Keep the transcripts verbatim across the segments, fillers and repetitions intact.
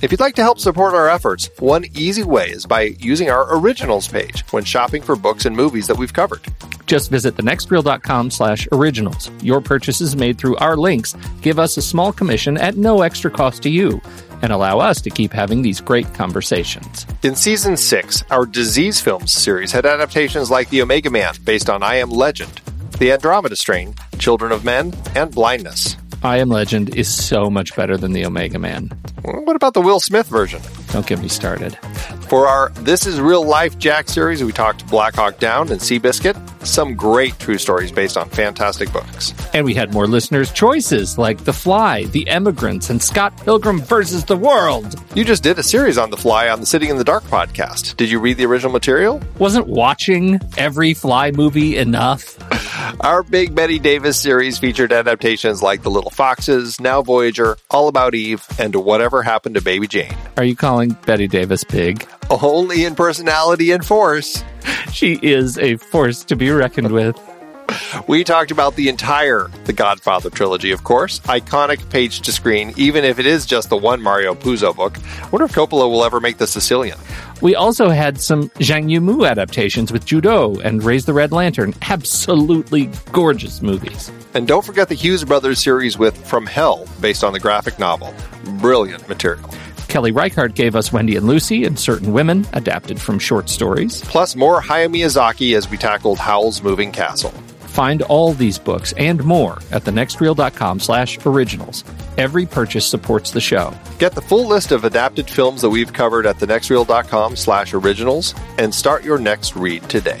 If you'd like to help support our efforts, one easy way is by using our originals page when shopping for books and movies that we've covered. Just visit thenextreel.com slash originals. Your purchases made through our links give us a small commission at no extra cost to you, and allow us to keep having these great conversations. In Season six, our disease films series had adaptations like The Omega Man, based on I Am Legend, The Andromeda Strain, Children of Men, and Blindness. I Am Legend is so much better than The Omega Man. What about the Will Smith version? Don't get me started. For our This Is Real Life Jack series, we talked Black Hawk Down and Seabiscuit, some great true stories based on fantastic books. And we had more listeners' choices like The Fly, The Emigrants, and Scott Pilgrim versus the World. You just did a series on The Fly on the Sitting in the Dark podcast. Did you read the original material? Wasn't watching every Fly movie enough? Our Big Betty Davis series featured adaptations like The Little Foxes, Now Voyager, All About Eve, and Whatever Happened to Baby Jane. Are you calling Betty Davis big? Only in personality and force. She is a force to be reckoned with. We talked about the entire The Godfather trilogy, of course. Iconic page to screen, even if it is just the one Mario Puzo book. I wonder if Coppola will ever make The Sicilian. We also had some Zhang Yimou adaptations with Judo and Raise the Red Lantern. Absolutely gorgeous movies. And don't forget the Hughes Brothers series with From Hell, based on the graphic novel. Brilliant material. Kelly Reichardt gave us Wendy and Lucy and Certain Women, adapted from short stories. Plus more Hayao Miyazaki as we tackled Howl's Moving Castle. Find all these books and more at thenextreel.com slash originals. Every purchase supports the show. Get the full list of adapted films that we've covered at thenextreel.com slash originals and start your next read today.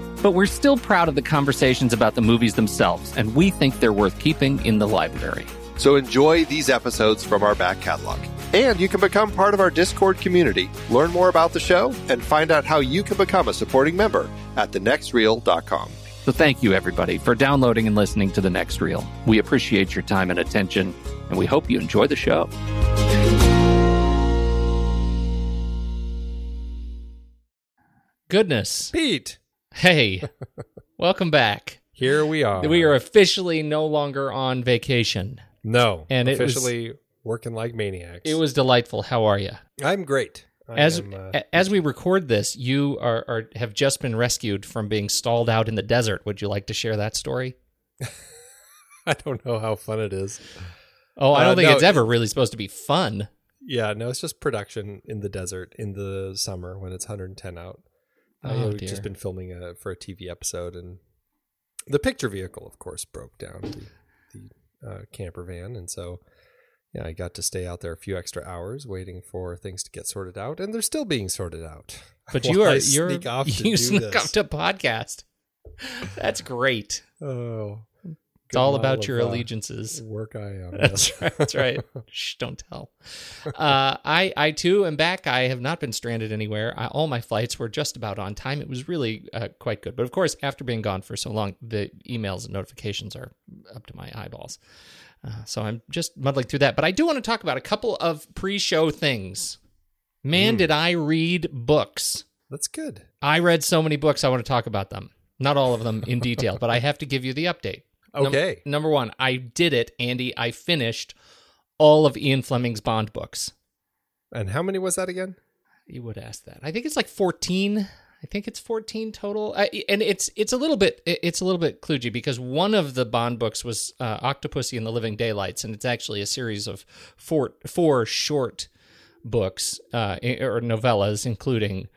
But we're still proud of the conversations about the movies themselves, and we think they're worth keeping in the library. So enjoy these episodes from our back catalog. And you can become part of our Discord community, learn more about the show, and find out how you can become a supporting member at thenextreel dot com. So thank you, everybody, for downloading and listening to The Next Reel. We appreciate your time and attention, and we hope you enjoy the show. Goodness. Pete. Hey. Welcome back. Here we are. We are officially no longer on vacation. No, and officially it was, working like maniacs. It was delightful. How are you? I'm great. I as am, uh, as we record this, you are, are have just been rescued from being stalled out in the desert. Would you like to share that story? I don't know how fun it is. Oh, I don't uh, think no, it's ever really supposed to be fun. Yeah, no, it's just production in the desert in the summer when it's one hundred ten out. Uh, oh, we've dear. just been filming a, for a T V episode, and the picture vehicle, of course, broke down the, the uh, camper van, and so yeah, I got to stay out there a few extra hours waiting for things to get sorted out, and they're still being sorted out. But you are you're, sneak off to you do sneak this. off to podcast. That's great. Oh, it's all about your allegiances. Work I am. That's right. That's right. Shh, don't tell. Uh, I, I too am back. I have not been stranded anywhere. I, all my flights were just about on time. It was really uh, quite good. But of course, after being gone for so long, the emails and notifications are up to my eyeballs. Uh, so I'm just muddling through that. But I do want to talk about a couple of pre-show things. Man, mm. did I read books. That's good. I read so many books. I want to talk about them. Not all of them in detail, but I have to give you the update. Okay. Num- number one, I did it, Andy. I finished all of Ian Fleming's Bond books. And how many was that again? You would ask that. I think it's like fourteen. I think it's fourteen total. I, and it's it's a little bit it's a little bit kludgy because one of the Bond books was uh, Octopussy and the Living Daylights, and it's actually a series of four four short books uh, or novellas, including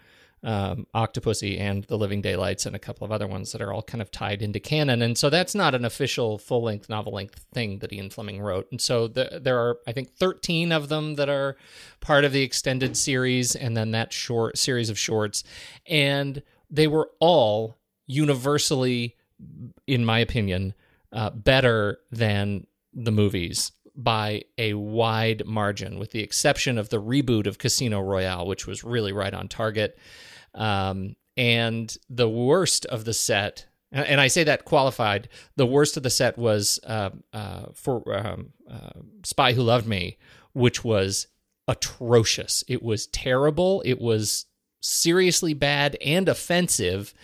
Um, Octopussy and The Living Daylights and a couple of other ones that are all kind of tied into canon. And so that's not an official full-length, novel-length thing that Ian Fleming wrote. And so the, there are, I think, thirteen of them that are part of the extended series and then that short series of shorts. And they were all universally, in my opinion, uh, better than the movies by a wide margin, with the exception of the reboot of Casino Royale, which was really right on target. Um, and the worst of the set, and I say that qualified, the worst of the set was uh, uh, for um, uh, Spy Who Loved Me, which was atrocious. It was terrible. It was seriously bad and offensive.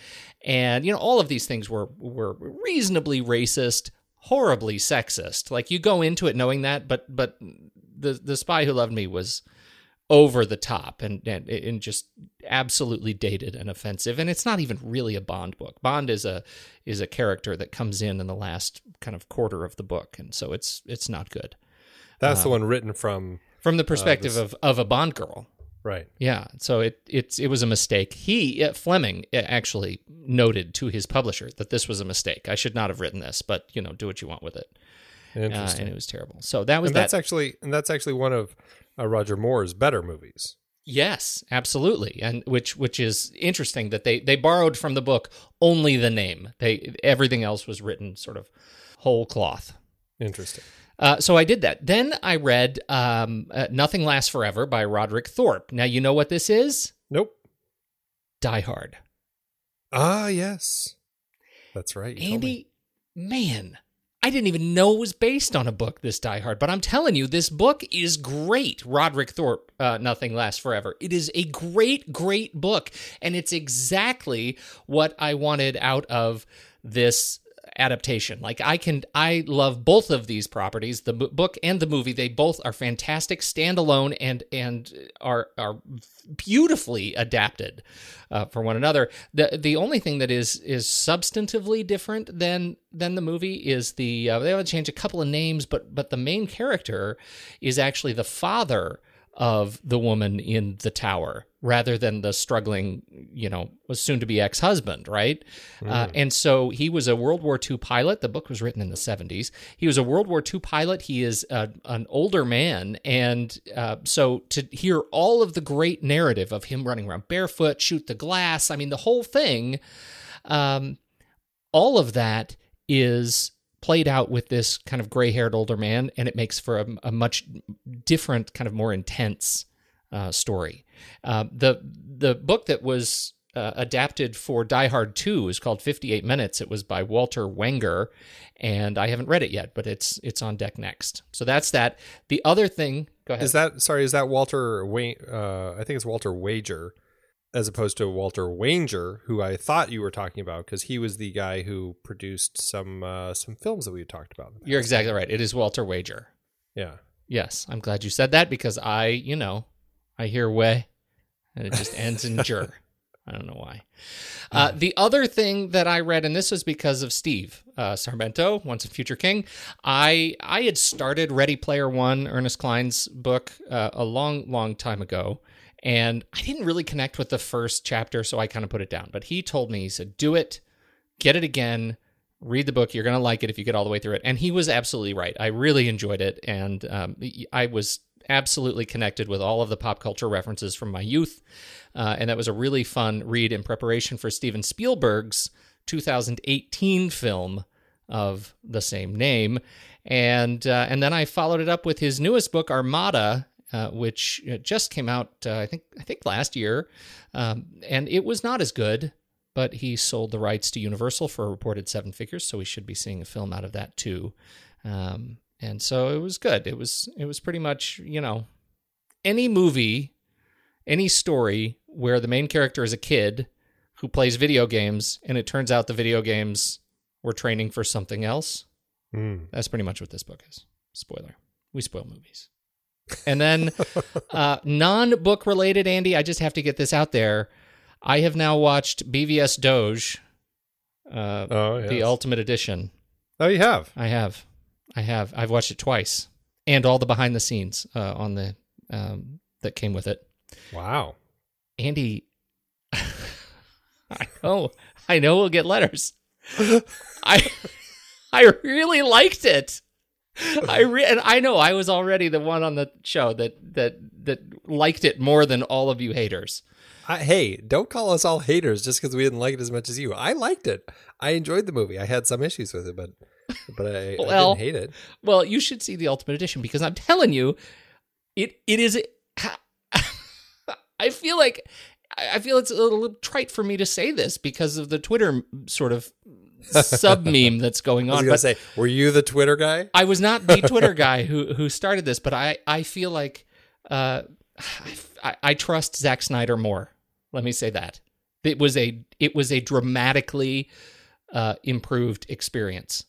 And, you know, all of these things were were reasonably racist, horribly sexist. Like, you go into it knowing that, but but the the Spy Who Loved Me was over the top and, and and just absolutely dated and offensive. And it's not even really a Bond book. Bond is a is a character that comes in in the last kind of quarter of the book, and so it's it's not good. That's uh, the one written from from the perspective uh, this... of of a Bond girl, right? Yeah. So it it's it was a mistake. He Fleming actually noted to his publisher that this was a mistake. I should not have written this, but you know, do what you want with it. Interesting. Uh, and it was terrible. So that was and that. That's actually and that's actually one of uh, Roger Moore's better movies. Yes, absolutely. And which which is interesting that they they borrowed from the book only the name. They everything else was written sort of whole cloth. Interesting. Uh, so I did that. Then I read um, uh, Nothing Lasts Forever by Roderick Thorpe. Now, you know what this is? Nope. Die Hard. Ah, yes. That's right. Andy, man, I didn't even know it was based on a book, this Die Hard, but I'm telling you, this book is great. Roderick Thorpe, uh, Nothing Lasts Forever. It is a great, great book, and it's exactly what I wanted out of this adaptation. Like, I can, I love both of these properties, the book and the movie. They both are fantastic standalone and and are are beautifully adapted uh, for one another. The the only thing that is is substantively different than than the movie is the uh, they only change a couple of names, but but the main character is actually the father of the woman in the tower, rather than the struggling, you know, soon-to-be ex-husband, right? Mm. Uh, and so he was a World War Two pilot. The book was written in the seventies. He was a World War Two pilot. He is a, an older man. And uh, so to hear all of the great narrative of him running around barefoot, shoot the glass, I mean, the whole thing, um, all of that is played out with this kind of gray-haired older man, and it makes for a, a much different, kind of more intense Uh, story. Uh, the the book that was uh, adapted for Die Hard two is called fifty-eight Minutes. It was by Walter Wager, and I haven't read it yet, but it's it's on deck next. So that's that. The other thing, go ahead. Is that sorry? Is that Walter? Wa- uh, I think it's Walter Wager, as opposed to Walter Wanger, who I thought you were talking about, because he was the guy who produced some uh, some films that we had talked about. You're exactly right. It is Walter Wager. Yeah. Yes, I'm glad you said that because I, you know. I hear way, and it just ends in jur. I don't know why. Uh, the other thing that I read, and this was because of Steve uh, Sarmento, once a future king, I I had started Ready Player One, Ernest Cline's book, uh, a long, long time ago, and I didn't really connect with the first chapter, so I kind of put it down. But he told me, he said, do it, get it again, read the book, you're going to like it if you get all the way through it. And he was absolutely right. I really enjoyed it, and um, I was absolutely connected with all of the pop culture references from my youth. Uh, and that was a really fun read in preparation for Steven Spielberg's two thousand eighteen film of the same name. And uh, and then I followed it up with his newest book, Armada, uh, which just came out, uh, I think, I think last year. Um, and it was not as good, but he sold the rights to Universal for a reported seven figures. So we should be seeing a film out of that too. Um, and so it was good. It was, it was pretty much, you know, any movie, any story where the main character is a kid who plays video games, and it turns out the video games were training for something else. Mm. That's pretty much what this book is. Spoiler. We spoil movies. And then uh, non-book related, Andy, I just have to get this out there. I have now watched B V S Doge, uh, oh, yes. the Ultimate Edition. Oh, you have? I have. I have. I've watched it twice, and all the behind the scenes uh, on the um, that came with it. Wow. Andy, I know, I know we'll get letters. I I really liked it. I re- and I know I was already the one on the show that that that liked it more than all of you haters. I, hey, don't call us all haters just because we didn't like it as much as you. I liked it. I enjoyed the movie. I had some issues with it, but but I, well, I didn't hate it. Well, you should see the Ultimate Edition, because I'm telling you, it it is... I feel like I feel it's a little trite for me to say this because of the Twitter sort of sub meme that's going on. I was gonna but say, were you the Twitter guy? I was not the Twitter guy who who started this, but I, I feel like uh, I, I trust Zack Snyder more. Let me say that it was a it was a dramatically uh, improved experience.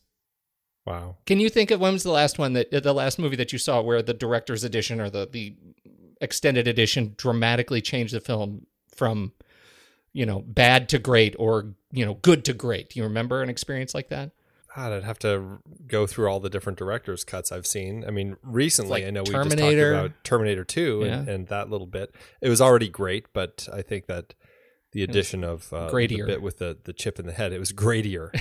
Wow! Can you think of when was the last one that the last movie that you saw where the director's edition or the the extended edition dramatically changed the film from, you know, bad to great or, you know, good to great? Do you remember an experience like that? God, I'd have to go through all the different director's cuts I've seen. I mean, recently, like I know Terminator. We just talked about Terminator two and, yeah. and that little bit. It was already great, but I think that the addition of uh, the bit with the, the chip in the head, it was gradier.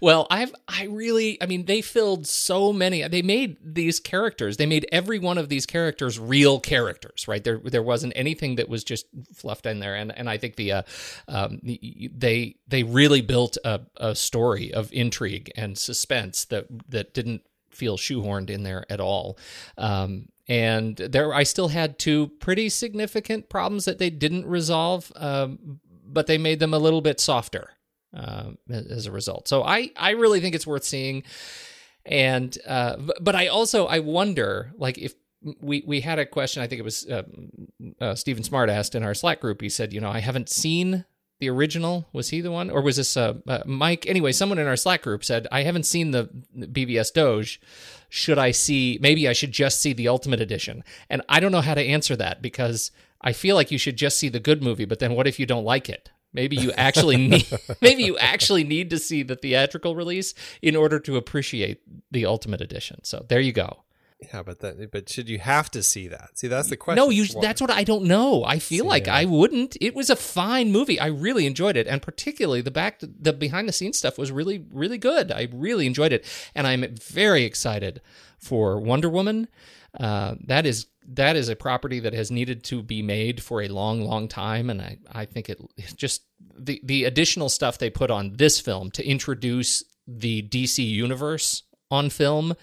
Well, I've, I really, I mean, they filled so many, they made these characters, they made every one of these characters real characters, right? There, there wasn't anything that was just fluffed in there. And, and I think the, uh, um, they, they really built a, a story of intrigue and suspense that, that didn't feel shoehorned in there at all. Um, and there, I still had two pretty significant problems that they didn't resolve, um, but they made them a little bit softer. Um, as a result. So I, I really think it's worth seeing. And, uh, but I also, I wonder, like if we, we had a question, I think it was, uh, uh, Stephen Smart asked in our Slack group, he said, you know, I haven't seen the original. Was he the one, or was this, uh, uh Mike? Anyway, someone in our Slack group said, I haven't seen the B B S Doge. Should I see, maybe I should just see the Ultimate Edition. And I don't know how to answer that, because I feel like you should just see the good movie, but then what if you don't like it? Maybe you actually need maybe you actually need to see the theatrical release in order to appreciate the Ultimate Edition. So there you go. Yeah, but that, but should you have to see that? See, that's the question. No, you, that's what I don't know. I feel yeah. like I wouldn't. It was a fine movie. I really enjoyed it, and particularly the back the behind the scenes stuff was really really good. I really enjoyed it, and I'm very excited for Wonder Woman. Uh, that is that is a property that has needed to be made for a long, long time, and I, I think it just the, the additional stuff they put on this film to introduce the D C universe on film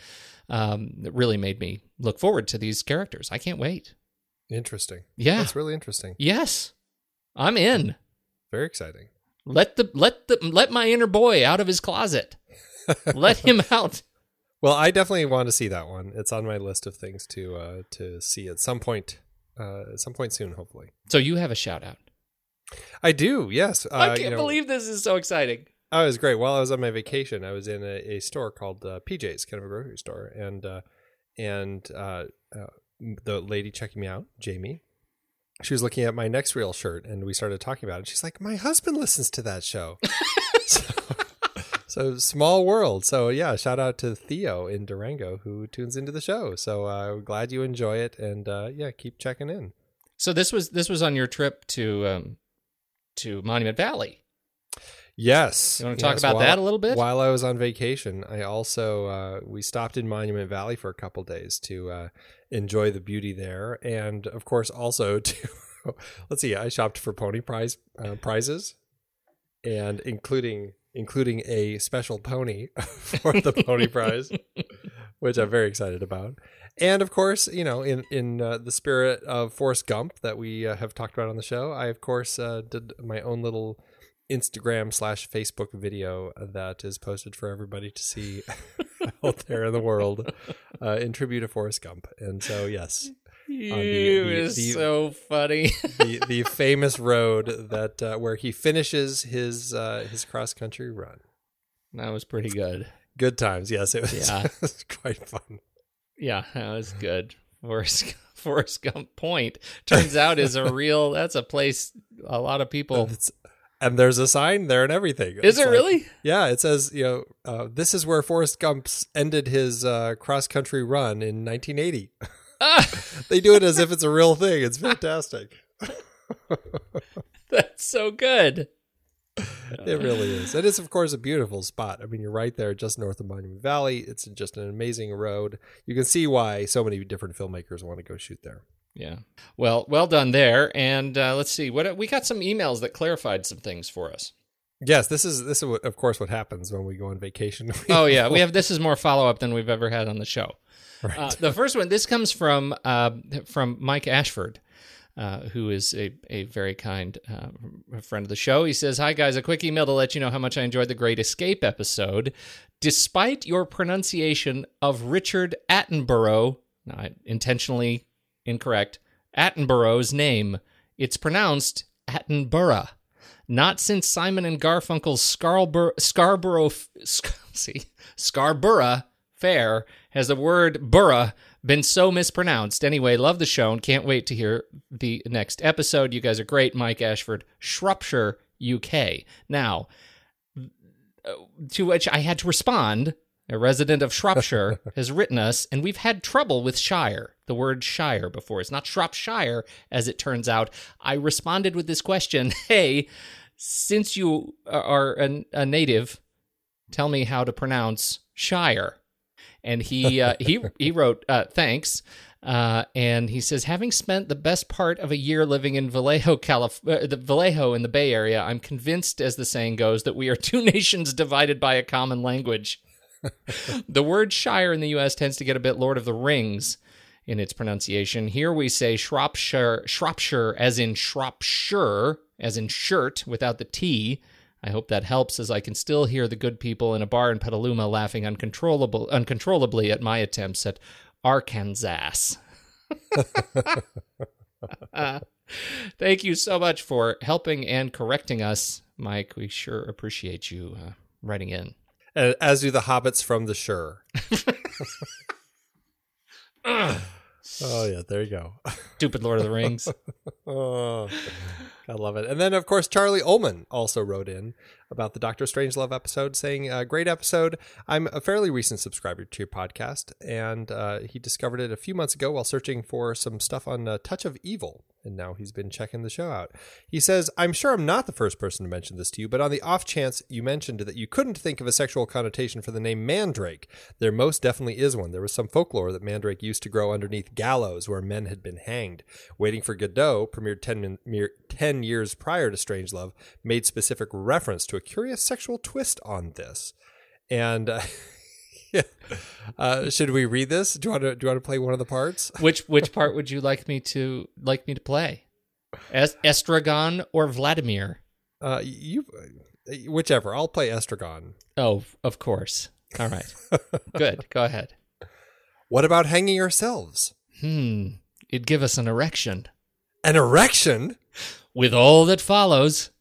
um, really made me look forward to these characters. I can't wait. Interesting. Yeah, that's really interesting. Yes, I'm in. Very exciting. Let the let the let my inner boy out of his closet. Let him out. Well, I definitely want to see that one. It's on my list of things to uh, to see at some point, uh, at some point soon, hopefully. So you have a shout out. I do, yes. Uh, I can't you know, believe this is so exciting. Oh, it was great. While I was on my vacation, I was in a, a store called uh, P J's, kind of a grocery store, and uh, and uh, uh, the lady checking me out, Jamie, she was looking at my Next Reel shirt and we started talking about it. She's like, my husband listens to that show. so, so small world. So yeah, shout out to Theo in Durango who tunes into the show. So uh, glad you enjoy it. And uh, yeah, keep checking in. So this was this was on your trip to um, to Monument Valley. Yes. You want to talk yes. about while, that a little bit? While I was on vacation, I also, uh, we stopped in Monument Valley for a couple days to uh, enjoy the beauty there. And of course, also to, let's see, I shopped for pony prize uh, prizes and including, including a special pony for the pony prize, which I'm very excited about. And of course, you know, in, in uh, the spirit of Forrest Gump that we uh, have talked about on the show, I, of course, uh, did my own little Instagram slash Facebook video that is posted for everybody to see out there in the world uh, in tribute to Forrest Gump. And so, yes. You the, the, is the, so funny. the, the famous road that uh, where he finishes his uh, his cross-country run. That was pretty good. Good times. Yes, it was, yeah. It was quite fun. Yeah, that was good. Forrest Forrest Gump Point, turns out, is a real, that's a place a lot of people... It's, And there's a sign there and everything. Is it's it like, really? Yeah, it says, you know, uh, this is where Forrest Gump ended his uh, cross-country run in nineteen eighty. Ah! They do it as if it's a real thing. It's fantastic. That's so good. It really is. It is, of course, a beautiful spot. I mean, you're right there just north of Monument Valley. It's just an amazing road. You can see why so many different filmmakers want to go shoot there. Yeah. Well, well done there. And uh, let's see, what we got some emails that clarified some things for us. Yes, this is this is what, of course what happens when we go on vacation. Oh yeah, we have this is more follow up than we've ever had on the show. Right. Uh, the first one, this comes from uh, from Mike Ashford, uh, who is a a very kind uh, friend of the show. He says, "Hi guys, a quick email to let you know how much I enjoyed the Great Escape episode, despite your pronunciation of Richard Attenborough." Now, I intentionally. Incorrect. Attenborough's name. It's pronounced Attenborough. Not since Simon and Garfunkel's Scarbor- Scarborough f- sc- see, Scarborough Fair has the word borough been so mispronounced. Anyway, love the show and can't wait to hear the next episode. You guys are great. Mike Ashford, Shropshire, U K. Now, to which I had to respond, a resident of Shropshire has written us, and we've had trouble with Shire, the word Shire, before. It's not Shropshire, as it turns out. I responded with this question, hey, since you are a, a native, tell me how to pronounce Shire. And he uh, he he wrote, uh, thanks, uh, and he says, having spent the best part of a year living in Vallejo, Calif- uh, the Vallejo in the Bay Area, I'm convinced, as the saying goes, that we are two nations divided by a common language. The word Shire in the U S tends to get a bit Lord of the Rings in its pronunciation. Here we say Shropshire, Shropshire as in Shropshire, as in shirt, without the T. I hope that helps, as I can still hear the good people in a bar in Petaluma laughing uncontrollable, uncontrollably at my attempts at Arkansas. Thank you so much for helping and correcting us, Mike. We sure appreciate you uh, writing in. As do the hobbits from the Shire. Oh, yeah, there you go. Stupid Lord of the Rings. Oh, I love it. And then, of course, Charlie Ullman also wrote in about the Doctor Strangelove episode, saying, uh, great episode. I'm a fairly recent subscriber to your podcast, and uh, he discovered it a few months ago while searching for some stuff on uh, Touch of Evil. And now he's been checking the show out. He says, I'm sure I'm not the first person to mention this to you, but on the off chance you mentioned that you couldn't think of a sexual connotation for the name Mandrake, there most definitely is one. There was some folklore that Mandrake used to grow underneath gallows where men had been hanged. Waiting for Godot, premiered ten, min- mere ten years prior to Strangelove, made specific reference to a curious sexual twist on this. And... Uh, Yeah. Uh, should we read this? Do you want to do you want to play one of the parts? Which which part would you like me to like me to play? Es- Estragon or Vladimir? Uh, you whichever. I'll play Estragon. Oh, of course. All right. Good. Go ahead. What about hanging ourselves? Hmm. It'd give us an erection. An erection? With all that follows.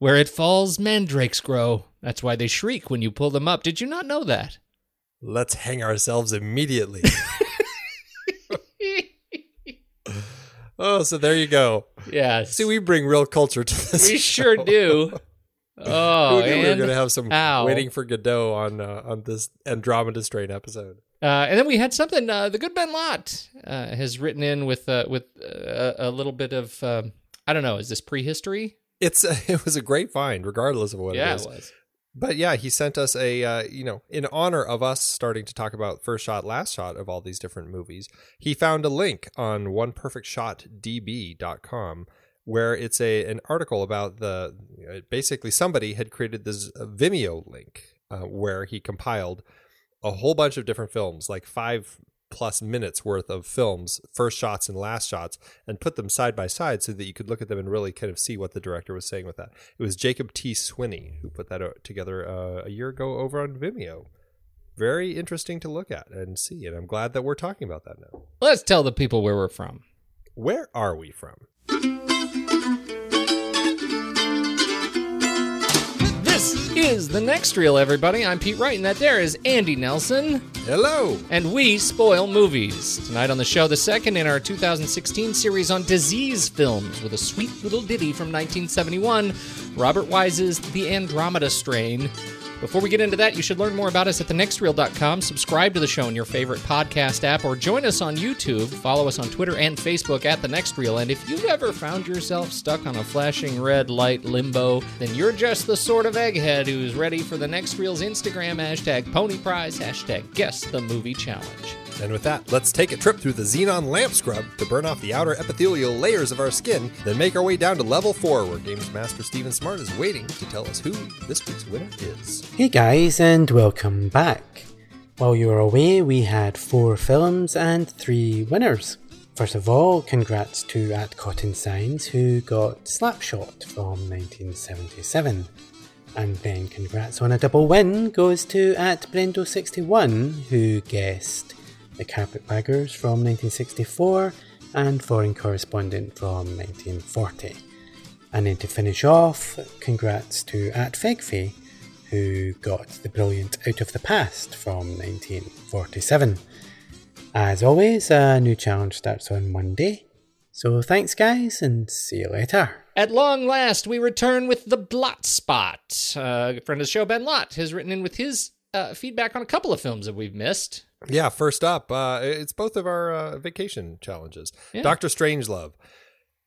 Where it falls, mandrakes grow. That's why they shriek when you pull them up. Did you not know that? Let's hang ourselves immediately. Oh, so there you go. Yeah. See, we bring real culture to this. We show. Sure do. Oh, and we were going to have some ow. Waiting for Godot on uh, on this Andromeda Strain episode. Uh, and then we had something. Uh, the good Ben Lott uh, has written in with uh, with uh, a little bit of um, I don't know. Is this prehistory? It's uh, it was a great find, regardless of what yeah, it is. It was. But yeah, he sent us a, uh, you know, in honor of us starting to talk about first shot, last shot of all these different movies, he found a link on one perfect shot d b dot com where it's a an article about the, you know, basically somebody had created this Vimeo link uh, where he compiled a whole bunch of different films, like five plus minutes worth of films, first shots and last shots, and put them side by side so that you could look at them and really kind of see what the director was saying with that. It was Jacob T. Swinney who put that together uh, a year ago over on Vimeo. Very interesting to look at and see, and I'm glad that we're talking about that now. Let's tell the people where we're from. Where are we from? This is The Next Reel, everybody. I'm Pete Wright, and that there is Andy Nelson. Hello. And we spoil movies. Tonight on the show, the second in our two thousand sixteen series on disease films with a sweet little ditty from nineteen seventy-one, Robert Wise's The Andromeda Strain. Before we get into that, you should learn more about us at the next reel dot com, subscribe to the show in your favorite podcast app, or join us on YouTube. Follow us on Twitter and Facebook at The Next Reel. And if you've ever found yourself stuck on a flashing red light limbo, then you're just the sort of egghead who's ready for The Next Reel's Instagram hashtag ponyprize, hashtag guess the movie challenge. And with that, let's take a trip through the xenon lamp scrub to burn off the outer epithelial layers of our skin, then make our way down to level four, where Games Master Stephen Smart is waiting to tell us who this week's winner is. Hey guys, and welcome back. While you were away, we had four films and three winners. First of all, congrats to At Cotton Signs, who got Slapshot from nineteen seventy-seven. And then congrats on a double win goes to At Brendo sixty-one, who guessed The Carpetbaggers from nineteen sixty-four, and Foreign Correspondent from nineteen forty. And then to finish off, congrats to At Fegfee, who got The Brilliant Out of the Past from nineteen forty-seven. As always, a new challenge starts on Monday. So thanks guys, and see you later. At long last, we return with The Blot Spot. Uh, a friend of the show, Ben Lott, has written in with his uh, feedback on a couple of films that we've missed. Yeah, first up, uh, it's both of our uh, vacation challenges. Yeah. Doctor Strangelove.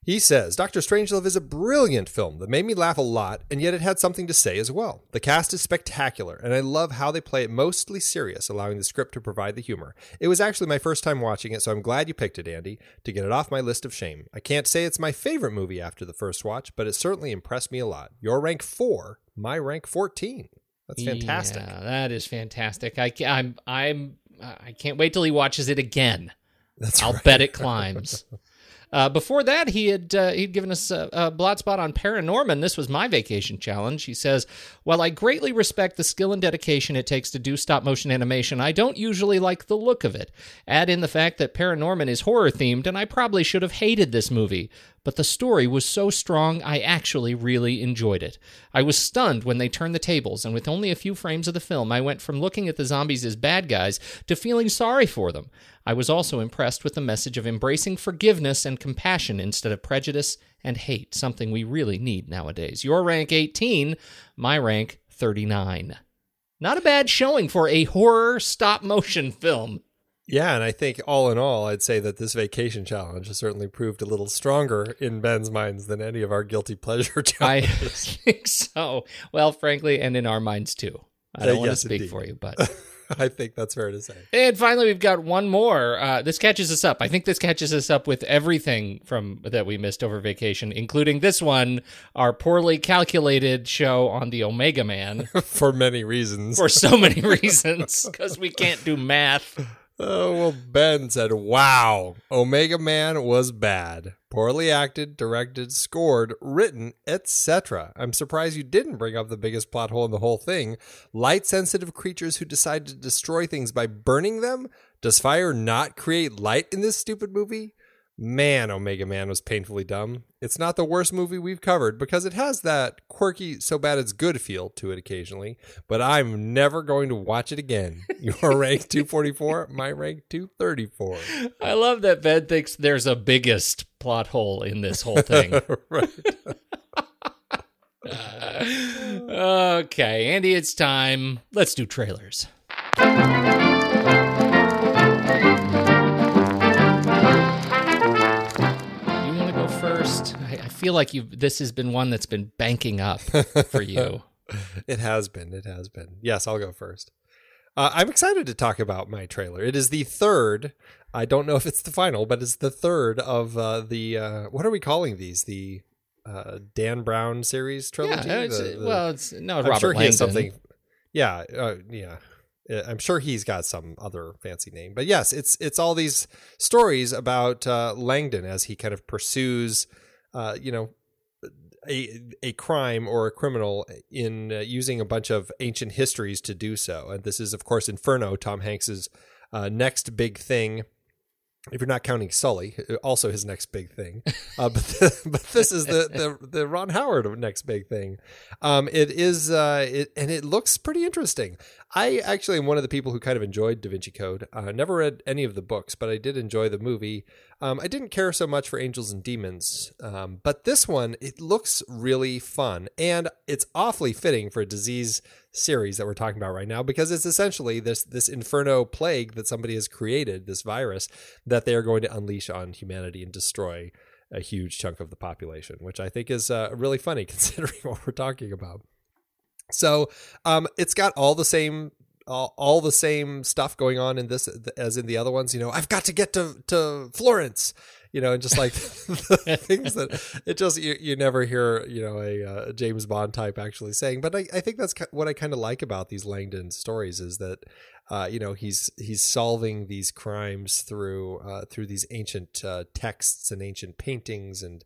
He says, Doctor Strangelove is a brilliant film that made me laugh a lot, and yet it had something to say as well. The cast is spectacular, and I love how they play it mostly serious, allowing the script to provide the humor. It was actually my first time watching it, so I'm glad you picked it, Andy, to get it off my list of shame. I can't say it's my favorite movie after the first watch, but it certainly impressed me a lot. Your rank four, my rank fourteen. That's fantastic. Yeah, that is fantastic. I, I'm, I'm, I can't wait till he watches it again. That's I'll right. bet it climbs. Uh, before that, he had uh, he'd given us a, a blot spot on Paranorman. This was my vacation challenge. He says, while I greatly respect the skill and dedication it takes to do stop-motion animation, I don't usually like the look of it. Add in the fact that Paranorman is horror-themed, and I probably should have hated this movie. But the story was so strong, I actually really enjoyed it. I was stunned when they turned the tables, and with only a few frames of the film, I went from looking at the zombies as bad guys to feeling sorry for them. I was also impressed with the message of embracing forgiveness and compassion instead of prejudice and hate, something we really need nowadays. Your rank eighteen, my rank thirty-nine. Not a bad showing for a horror stop-motion film. Yeah, and I think all in all, I'd say that this vacation challenge has certainly proved a little stronger in Ben's minds than any of our guilty pleasure challenges. I think so. Well, frankly, and in our minds too. I don't uh, want yes, to speak indeed. for you, but... I think that's fair to say. And finally, we've got one more. Uh, this catches us up. I think this catches us up with everything from that we missed over vacation, including this one, our poorly calculated show on the Omega Man. For many reasons. For so many reasons, because we can't do math. Oh, well, Ben said, wow, Omega Man was bad. Poorly acted, directed, scored, written, et cetera. I'm surprised you didn't bring up the biggest plot hole in the whole thing. Light-sensitive creatures who decide to destroy things by burning them? Does fire not create light in this stupid movie? Man, Omega Man was painfully dumb. It's not the worst movie we've covered because it has that quirky, so bad it's good feel to it occasionally, but I'm never going to watch it again. Your rank two forty-four, my rank two thirty-four. I love that Ben thinks there's a biggest plot hole in this whole thing. Right. Uh, okay, Andy, it's time. Let's do trailers. You want to go first? I, I feel like you. This has been one that's been banking up for you. It has been. It has been. Yes, I'll go first. Uh, I'm excited to talk about my trailer. It is the third. I don't know if it's the final, but it's the third of uh, the. Uh, what are we calling these? The Uh, Dan Brown series trilogy. Yeah, it's, the, the, well, it's no. I'm Robert sure he has something. Yeah, uh, yeah. I'm sure he's got some other fancy name, but yes, it's it's all these stories about uh, Langdon as he kind of pursues, uh, you know, a a crime or a criminal in uh, using a bunch of ancient histories to do so. And this is, of course, Inferno, Tom Hanks's uh, next big thing. If you're not counting Sully, also his next big thing, uh, but the, but this is the, the the Ron Howard next big thing. Um, it is uh, it and it looks pretty interesting. I actually am one of the people who kind of enjoyed Da Vinci Code. I uh, never read any of the books, but I did enjoy the movie. Um, I didn't care so much for Angels and Demons, um, but this one it looks really fun, and it's awfully fitting for a disease series that we're talking about right now, because it's essentially this this inferno plague that somebody has created, this virus that they are going to unleash on humanity and destroy a huge chunk of the population, which I think is uh, really funny considering what we're talking about. So um, it's got all the same all, all the same stuff going on in this as in the other ones. You know, I've got to get to to Florence. You know, and just like the things that it just, you, you never hear, you know, a uh, James Bond type actually saying. But I, I think that's what I kind of like about these Langdon stories is that, uh, you know, he's he's solving these crimes through uh, through these ancient uh, texts and ancient paintings. And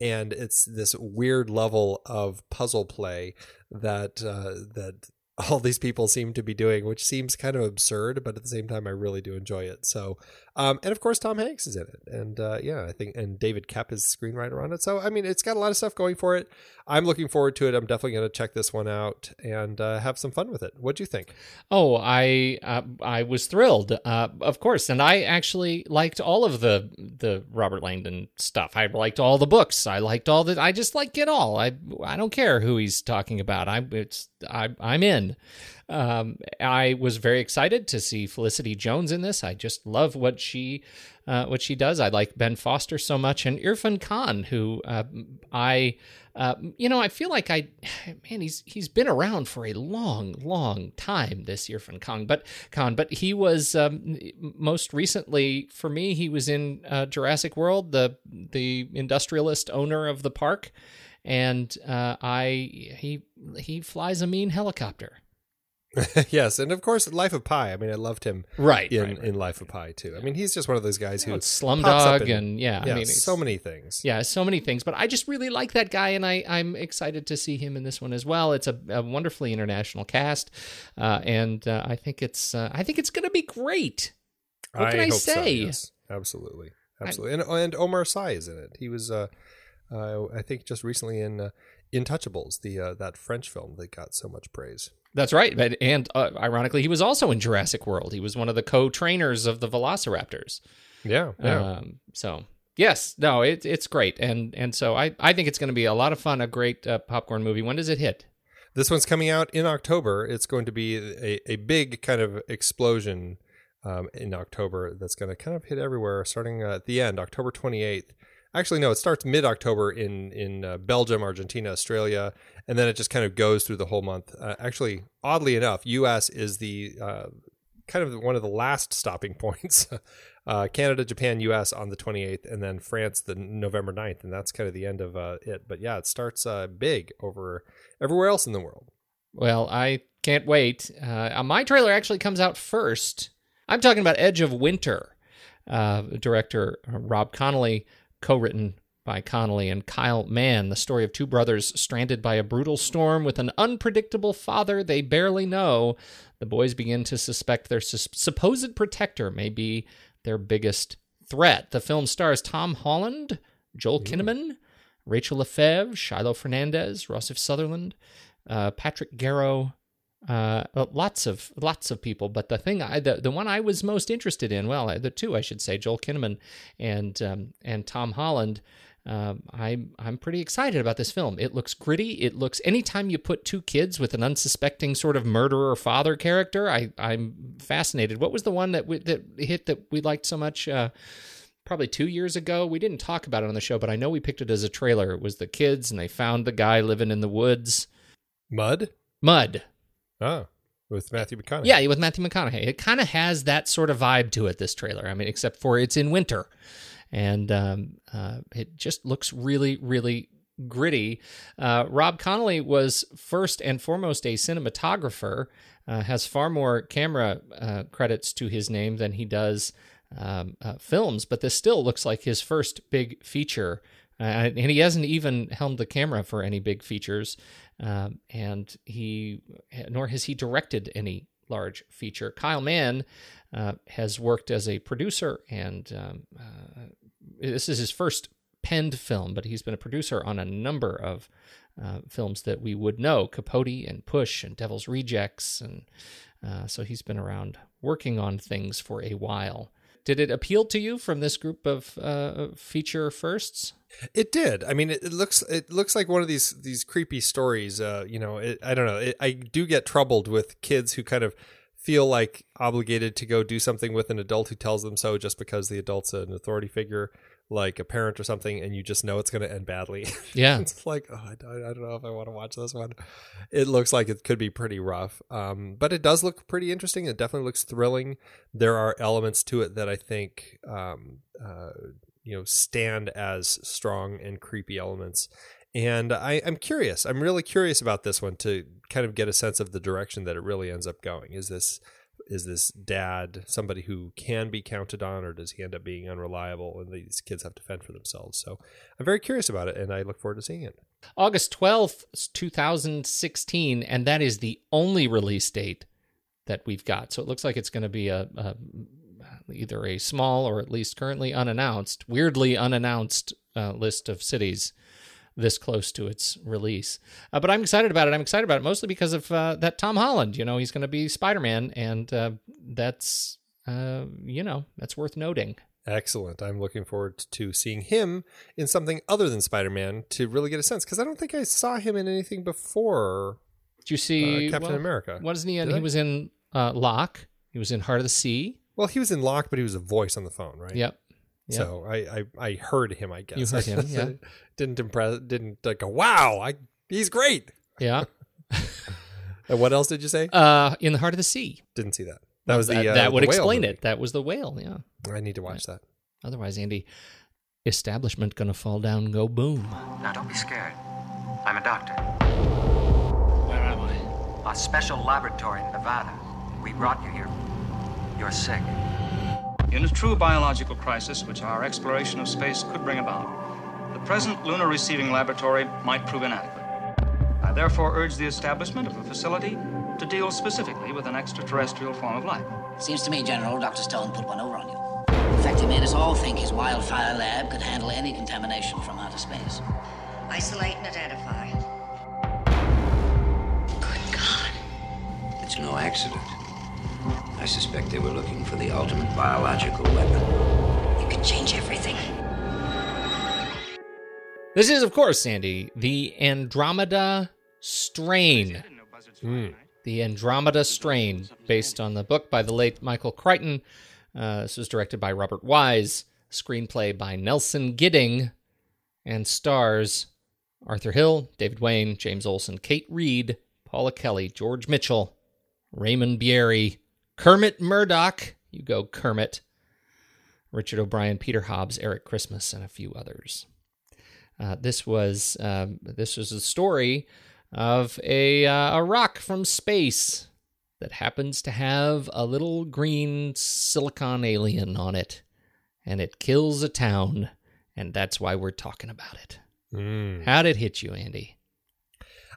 and it's this weird level of puzzle play that uh, that all these people seem to be doing, which seems kind of absurd, but at the same time, I really do enjoy it. So, um, and of course, Tom Hanks is in it. And uh, yeah, I think, and David Koepp is screenwriter on it. So, I mean, it's got a lot of stuff going for it. I'm looking forward to it. I'm definitely going to check this one out and uh, have some fun with it. What do you think? Oh, I, uh, I was thrilled, uh, of course. And I actually liked all of the, the Robert Langdon stuff. I liked all the books. I liked all the, I just like it all. I, I don't care who he's talking about. I'm, it's, I, I'm in. Um, I was very excited to see Felicity Jones in this. I just love what she, uh, what she does. I like Ben Foster so much, and Irfan Khan, who uh, I, uh, you know, I feel like I, man, he's he's been around for a long, long time. This Irfan Khan, but Khan, but he was um, most recently for me. He was in uh, Jurassic World, the the industrialist owner of the park. And uh, I he he flies a mean helicopter. Yes, and of course, Life of Pi. I mean, I loved him right in, right, right. in Life of Pi too. I mean, he's just one of those guys who you know, Slumdog and, and yeah, yeah, I mean, so many things. Yeah, so many things. But I just really like that guy, and I I'm excited to see him in this one as well. It's a, a wonderfully international cast, uh, and uh, I think it's uh, I think it's going to be great. What can I, I hope say? So, yes. Absolutely, absolutely. I, and and Omar Sy is in it. He was. Uh, Uh, I think just recently in uh, Intouchables, the uh, that French film that got so much praise. That's right. But, and uh, ironically, he was also in Jurassic World. He was one of the co-trainers of the Velociraptors. Yeah. yeah. Um, so, yes. No, it, it's great. And and so I, I think it's going to be a lot of fun, a great uh, popcorn movie. When does it hit? This one's coming out in October. It's going to be a, a big kind of explosion um, in October that's going to kind of hit everywhere starting uh, at the end, October twenty-eighth. Actually, no, it starts mid-October in, in uh, Belgium, Argentina, Australia, and then it just kind of goes through the whole month. Uh, actually, oddly enough, U S is the uh, kind of one of the last stopping points. uh, Canada, Japan, U S on the twenty-eighth, and then France the November ninth, and that's kind of the end of uh, it. But yeah, it starts uh, big over everywhere else in the world. Well, I can't wait. Uh, my trailer actually comes out first. I'm talking about Edge of Winter. Uh, director Rob Connolly, co-written by Connolly and Kyle Mann, the story of two brothers stranded by a brutal storm with an unpredictable father they barely know. The boys begin to suspect their sus- supposed protector may be their biggest Threat. The film stars Tom Holland, Joel mm. Kinnaman, Rachel Lefevre, Shiloh Fernandez, Ross F. Sutherland, uh, Patrick Garrow, uh, lots of lots of people. But the thing, I, the the one I was most interested in, well, the two I should say, Joel Kinnaman and um, and Tom Holland. Um, I'm I'm pretty excited about this film. It looks gritty. It looks, anytime you put two kids with an unsuspecting sort of murderer father character, I I'm fascinated. What was the one that we, that hit that we liked so much? Uh, probably two years ago. We didn't talk about it on the show, but I know we picked it as a trailer. It was the kids, and they found the guy living in the woods. Mud. Mud. Oh. With Matthew McConaughey. Yeah, with Matthew McConaughey. It kind of has that sort of vibe to it, this trailer. I mean, except for it's in winter. And um, uh, it just looks really, really gritty. Uh, Rob Connolly was first and foremost a cinematographer, uh, has far more camera uh, credits to his name than he does um, uh, films, but this still looks like his first big feature. Uh, and he hasn't even helmed the camera for any big features, um, and he nor has he directed any large feature. Kyle Mann uh, has worked as a producer, and um, uh, this is his first penned film, but he's been a producer on a number of uh, films that we would know, Capote and Push and Devil's Rejects, and uh, so he's been around working on things for a while. Did it appeal to you from this group of uh, feature firsts? It did. I mean, it, it looks it looks like one of these these creepy stories. Uh, you know, it, I don't know. It, I do get troubled with kids who kind of feel like obligated to go do something with an adult who tells them so just because the adult's an authority figure, like a parent or something, and you just know it's going to end badly. Yeah. It's like, oh, I don't, I don't know if I want to watch this one. It looks like it could be pretty rough, um, but it does look pretty interesting. It definitely looks thrilling. There are elements to it that I think, um, uh, you know, stand as strong and creepy elements. And I, I'm curious. I'm really curious about this one to kind of get a sense of the direction that it really ends up going. Is this is this dad somebody who can be counted on, or does he end up being unreliable and these kids have to fend for themselves? So I'm very curious about it, and I look forward to seeing it. August twelfth, twenty sixteen, and that is the only release date that we've got. So it looks like it's going to be a, a either a small or at least currently unannounced, weirdly unannounced uh, list of cities this close to its release. Uh, but I'm excited about it. I'm excited about it mostly because of uh, that Tom Holland. You know, he's going to be Spider-Man, and uh, that's, uh, you know, that's worth noting. Excellent. I'm looking forward to seeing him in something other than Spider-Man to really get a sense, because I don't think I saw him in anything before. Did you see uh, Captain well, America? Wasn't he in? Did he I? was in uh, Locke. He was in Heart of the Sea. Well, he was in Locke, but he was a voice on the phone, right? Yep. Yep. So I, I I heard him, I guess. You heard him, yeah. Didn't impress, didn't like, go, wow, I, he's great. Yeah. And what else did you say? Uh, In the Heart of the Sea. Didn't see that. That was that, the uh, That would the explain movie. It. That was the whale, yeah. I need to watch right. that. Otherwise, Andy, establishment gonna fall down, go boom. Now, don't be scared. I'm a doctor. Where am I? A special laboratory in Nevada. We brought you here. You're sick. In a true biological crisis, which our exploration of space could bring about, the present lunar receiving laboratory might prove inadequate. I therefore urge the establishment of a facility to deal specifically with an extraterrestrial form of life. Seems to me, General, Doctor Stone put one over on you. In fact, he made us all think his wildfire lab could handle any contamination from outer space. Isolate and identify. Good God. It's no accident. I suspect they were looking for the ultimate biological weapon. You can change everything. This is, of course, Sandy, The Andromeda Strain. Mm. The Andromeda Strain, based on the book by the late Michael Crichton. Uh, this was directed by Robert Wise, screenplay by Nelson Gidding, and stars Arthur Hill, David Wayne, James Olson, Kate Reid, Paula Kelly, George Mitchell, Raymond Bieri, Kermit Murdoch, you go Kermit, Richard O'Brien, Peter Hobbs, Eric Christmas, and a few others. Uh, this was uh, this was a story of a uh, a rock from space that happens to have a little green silicon alien on it, and it kills a town, and that's why we're talking about it. Mm. How'd it hit you, Andy?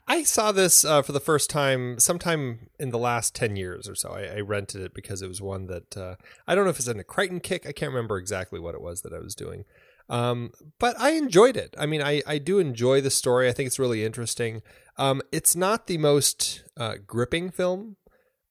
I saw this uh, for the first time sometime in the last ten years or so. I, I rented it because it was one that uh, I don't know if it's in a Crichton kick. I can't remember exactly what it was that I was doing. Um, but I enjoyed it. I mean, I, I do enjoy the story. I think it's really interesting. Um, it's not the most uh, gripping film.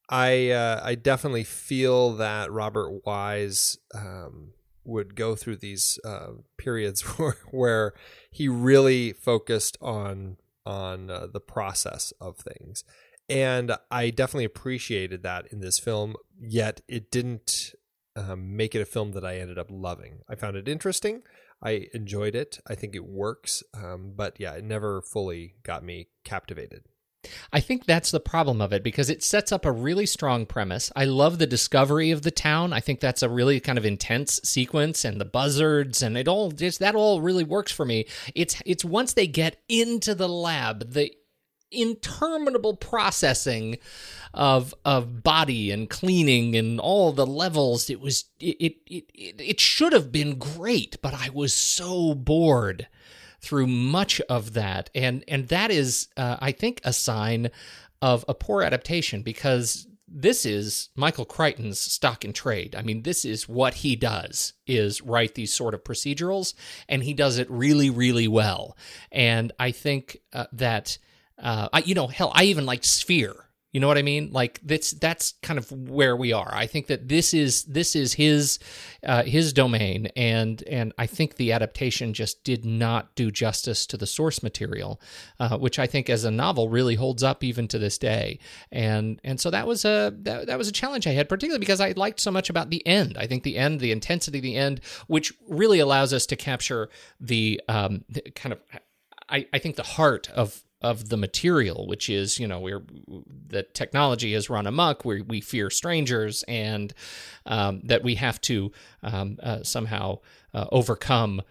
I uh, I definitely feel that Robert Wise um, would go through these uh, periods where he really focused on on uh, the process of things, and I definitely appreciated that in this film. Yet it didn't uh, make it a film that I ended up loving. I found it interesting. I enjoyed it. I think it works, um, but yeah, it never fully got me captivated. I think that's the problem of it, because it sets up a really strong premise. I love the discovery of the town. I think that's a really kind of intense sequence, and the buzzards, and it all just, that all really works for me. It's it's once they get into the lab, the interminable processing of of body and cleaning and all the levels. It was it it it, it should have been great, but I was so bored through much of that, and and that is, uh, I think, a sign of a poor adaptation, because this is Michael Crichton's stock in trade. I mean, this is what he does, is write these sort of procedurals, and he does it really, really well. And I think uh, that, uh, I, you know, hell, I even liked Sphere. You know what I mean? Like that's that's kind of where we are. I think that this is this is his uh, his domain, and and I think the adaptation just did not do justice to the source material, uh, which I think as a novel really holds up even to this day. And and so that was a that, that was a challenge I had, particularly because I liked so much about the end. I think the end, the intensity of the end, which really allows us to capture the, um, the kind of I, I think the heart of. of the material, which is, you know, we're the technology has run amok. We we fear strangers, and um, that we have to um, uh, somehow uh, overcome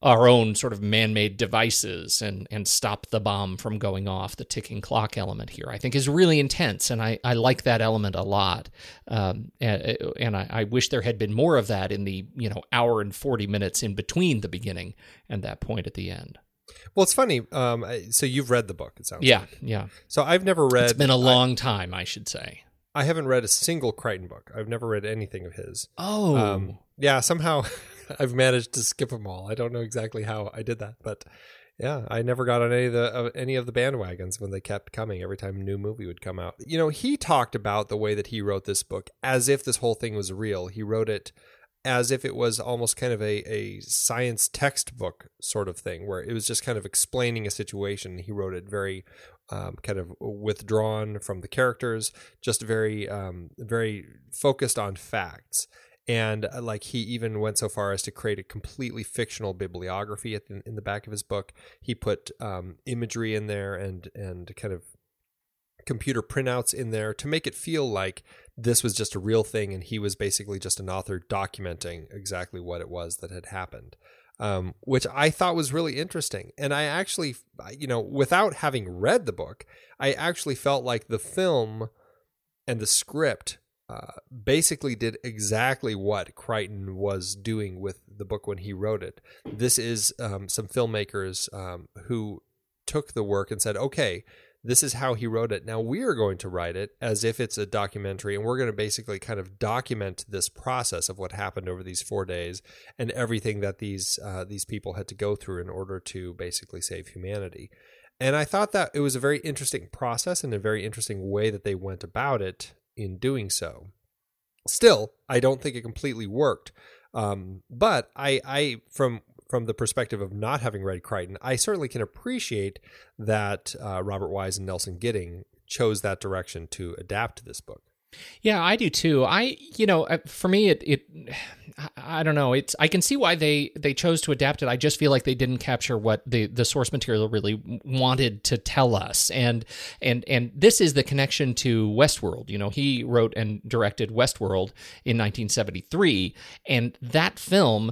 our own sort of man-made devices and and stop the bomb from going off. The ticking clock element here, I think, is really intense, and I, I like that element a lot. Um, and and I, I wish there had been more of that in the, you know, hour and forty minutes in between the beginning and that point at the end. Well, it's funny. Um, so you've read the book, it sounds yeah, like. Yeah, yeah. So I've never read... It's been a long I, time, I should say. I haven't read a single Crichton book. I've never read anything of his. Oh. Um, yeah, somehow I've managed to skip them all. I don't know exactly how I did that, but yeah, I never got on any of the uh, any of the bandwagons when they kept coming every time a new movie would come out. You know, he talked about the way that he wrote this book as if this whole thing was real. He wrote it as if it was almost kind of a, a science textbook sort of thing, where it was just kind of explaining a situation. He wrote it very um, kind of withdrawn from the characters, just very, um, very focused on facts. And uh, like he even went so far as to create a completely fictional bibliography at the, in the back of his book. He put um, imagery in there and and kind of computer printouts in there to make it feel like this was just a real thing, and he was basically just an author documenting exactly what it was that had happened, um, which I thought was really interesting. And I actually, you know, without having read the book, I actually felt like the film and the script uh, basically did exactly what Crichton was doing with the book when he wrote it. This is um, some filmmakers um, who took the work and said, okay, this is how he wrote it. Now we are going to write it as if it's a documentary, and we're going to basically kind of document this process of what happened over these four days and everything that these uh, these people had to go through in order to basically save humanity. And I thought that it was a very interesting process and a very interesting way that they went about it in doing so. Still, I don't think it completely worked. Um, but I, I from... From the perspective of not having read Crichton, I certainly can appreciate that uh, Robert Wise and Nelson Gidding chose that direction to adapt to this book. Yeah, I do too. I, you know, for me, it, it, I don't know. It's I can see why they they chose to adapt it. I just feel like they didn't capture what the the source material really wanted to tell us. And and and this is the connection to Westworld. You know, he wrote and directed Westworld in nineteen seventy-three, and that film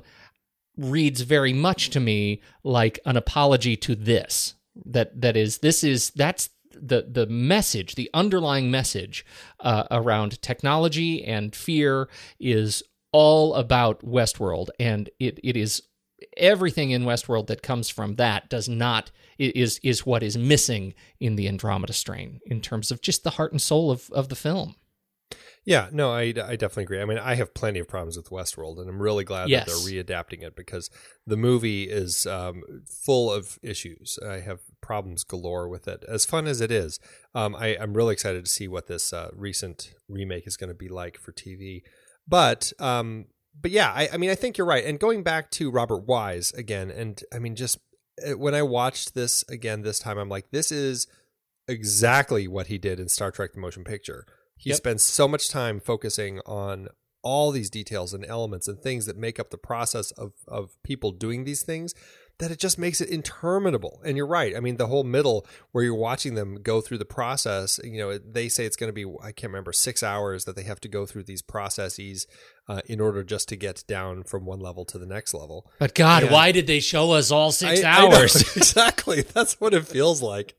reads very much to me like an apology to this. That that is this is that's the the message, the underlying message uh, around technology and fear is all about Westworld, and it it is everything in Westworld that comes from that does not is is what is missing in the Andromeda Strain in terms of just the heart and soul of of the film. Yeah, no, I, I definitely agree. I mean, I have plenty of problems with Westworld, and I'm really glad yes. that they're readapting it because the movie is um, full of issues. I have problems galore with it. As fun as it is, um, I, I'm really excited to see what this uh, recent remake is going to be like for T V. But um, but yeah, I, I mean, I think you're right. And going back to Robert Wise again, and I mean, just when I watched this again this time, I'm like, this is exactly what he did in Star Trek: The Motion Picture. He yep. spends so much time focusing on all these details and elements and things that make up the process of, of people doing these things that it just makes it interminable. And you're right. I mean, the whole middle where you're watching them go through the process, you know, they say it's going to be, I can't remember, six hours that they have to go through these processes uh, in order just to get down from one level to the next level. But God, and why did they show us all six I, hours? I know, exactly. That's what it feels like.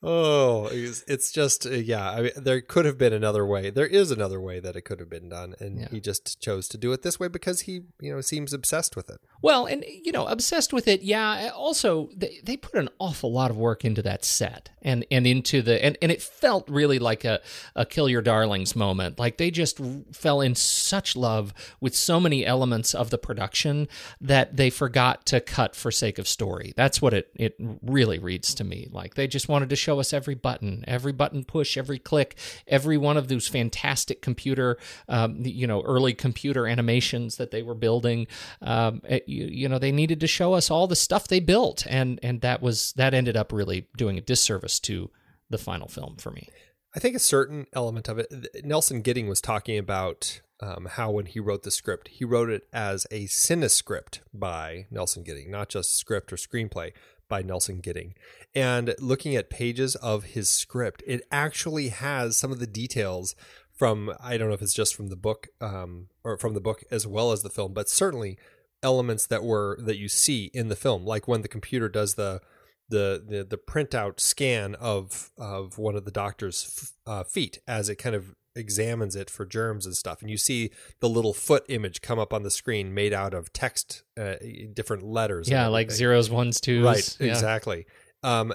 Oh, it's just, yeah, I mean, there could have been another way. There is another way that it could have been done. And yeah. he just chose to do it this way because he, you know, seems obsessed with it. Well, and, you know, obsessed with it. Yeah. Also, they, they put an awful lot of work into that set and, and into the, and, and it felt really like a, a Kill Your Darlings moment. Like they just fell in such love with so many elements of the production that they forgot to cut for sake of story. That's what it, it really reads to me. Like they just wanted to show Show us every button, every button push, every click, every one of those fantastic computer, um, you know, early computer animations that they were building. Um, you, you know, they needed to show us all the stuff they built, and and that was that ended up really doing a disservice to the final film for me. I think a certain element of it. Nelson Gidding was talking about um, how when he wrote the script, he wrote it as a cinescript by Nelson Gidding, not just script or screenplay. By Nelson Gidding. And looking at pages of his script, it actually has some of the details from, I don't know if it's just from the book um, or from the book as well as the film, but certainly elements that were, that you see in the film, like when the computer does the, the, the, the printout scan of, of one of the doctor's f- uh, feet as it kind of examines it for germs and stuff. And you see the little foot image come up on the screen made out of text, uh, different letters. Yeah. Like zeros, ones, twos. Right. Yeah. Exactly. Um,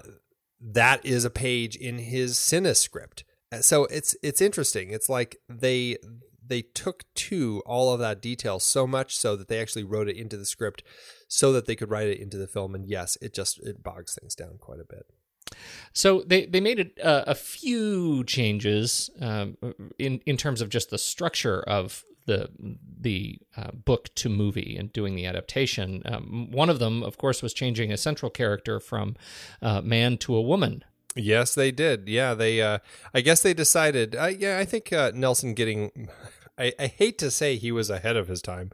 that is a page in his CineScript. So it's, it's interesting. It's like they, they took to all of that detail so much so that they actually wrote it into the script so that they could write it into the film. And yes, it just, it bogs things down quite a bit. So they, they made a, uh, a few changes um, in in terms of just the structure of the the uh, book to movie and doing the adaptation. Um, one of them, of course, was changing a central character from uh, man to a woman. Yes, they did. Yeah, they. Uh, I guess they decided. Uh, yeah, I think uh, Nelson Gidding. I, I hate to say he was ahead of his time.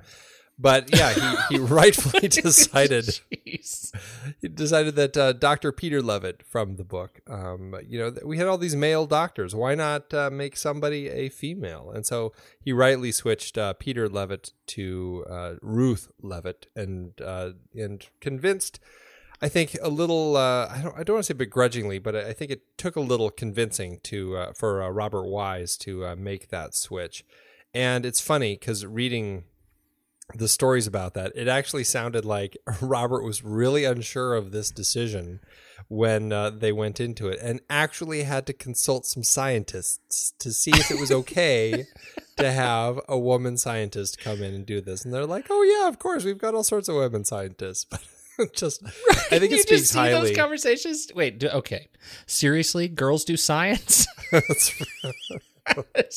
But yeah, he, he rightfully decided he decided that uh, Doctor Peter Levitt from the book, um, you know, we had all these male doctors. Why not uh, make somebody a female? And so he rightly switched uh, Peter Levitt to uh, Ruth Levitt, and uh, and convinced, I think a little. Uh, I don't. I don't want to say begrudgingly, but I think it took a little convincing to uh, for uh, Robert Wise to uh, make that switch. And it's funny because reading the stories about that, it actually sounded like Robert was really unsure of this decision when uh, they went into it and actually had to consult some scientists to see if it was okay to have a woman scientist come in and do this. And they're like, oh, yeah, of course, we've got all sorts of women scientists. But just, right. I think it you speaks just see highly. Those conversations? Wait, do, okay. Seriously? Girls do science? That's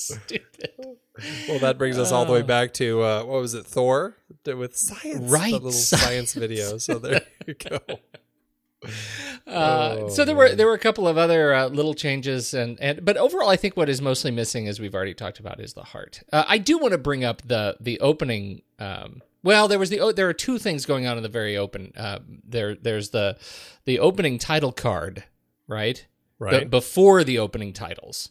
stupid. Well, that brings us all the way back to uh, what was it, Thor with science, right? The little science, science video. So there you go. Uh, oh, so there man. were there were a couple of other uh, little changes, and, and but overall, I think what is mostly missing, as we've already talked about, is the heart. Uh, I do want to bring up the the opening. Um, Well, there was the oh, there are two things going on in the very open. Uh, there there's the the opening title card, right? Right. The, before the opening titles,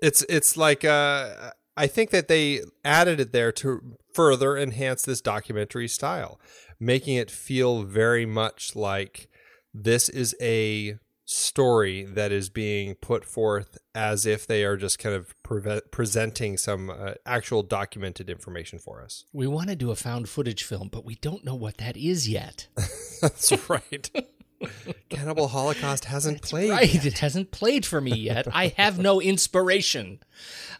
it's it's like uh, I think that they added it there to further enhance this documentary style, making it feel very much like this is a story that is being put forth as if they are just kind of pre- presenting some uh, actual documented information for us. We want to do a found footage film, but we don't know what that is yet. That's right. Cannibal Holocaust hasn't That's played right. yet. It hasn't played for me yet. I have no inspiration.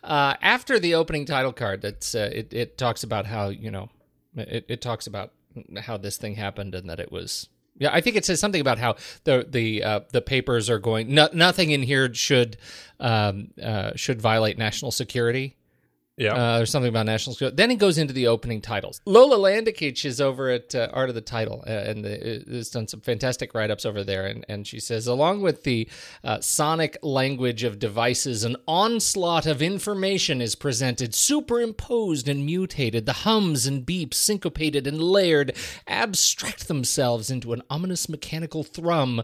Uh, after the opening title card, that's uh, it, it talks about how, you know, it, it talks about how this thing happened and that it was... Yeah, I think it says something about how the the uh, the papers are going. No, nothing in here should um, uh, should violate national security. Yeah, uh, there's something about national security. Then it goes into the opening titles. Lola Landikic is over at uh, Art of the Title, uh, and the, has done some fantastic write-ups over there. And, and she says, along with the uh, sonic language of devices, an onslaught of information is presented, superimposed and mutated. The hums and beeps, syncopated and layered, abstract themselves into an ominous mechanical thrum,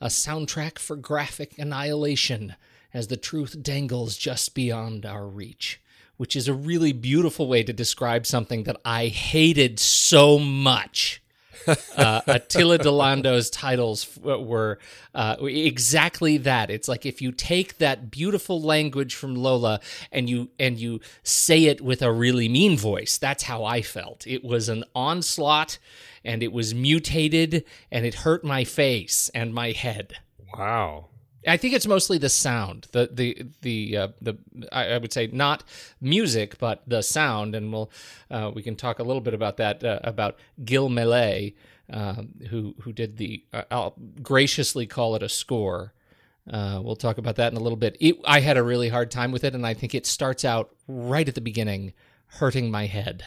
a soundtrack for graphic annihilation, as the truth dangles just beyond our reach. Which is a really beautiful way to describe something that I hated so much. Uh, Attila Delando's titles f- were uh, exactly that. It's like if you take that beautiful language from Lola and you and you say it with a really mean voice. That's how I felt. It was an onslaught, and it was mutated, and it hurt my face and my head. Wow. I think it's mostly the sound, the the the uh, the I would say not music, but the sound, and we'll uh, we can talk a little bit about that uh, about Gil Mellé, uh, who who did the uh, I'll graciously call it a score. Uh, we'll talk about that in a little bit. It, I had a really hard time with it, and I think it starts out right at the beginning, hurting my head.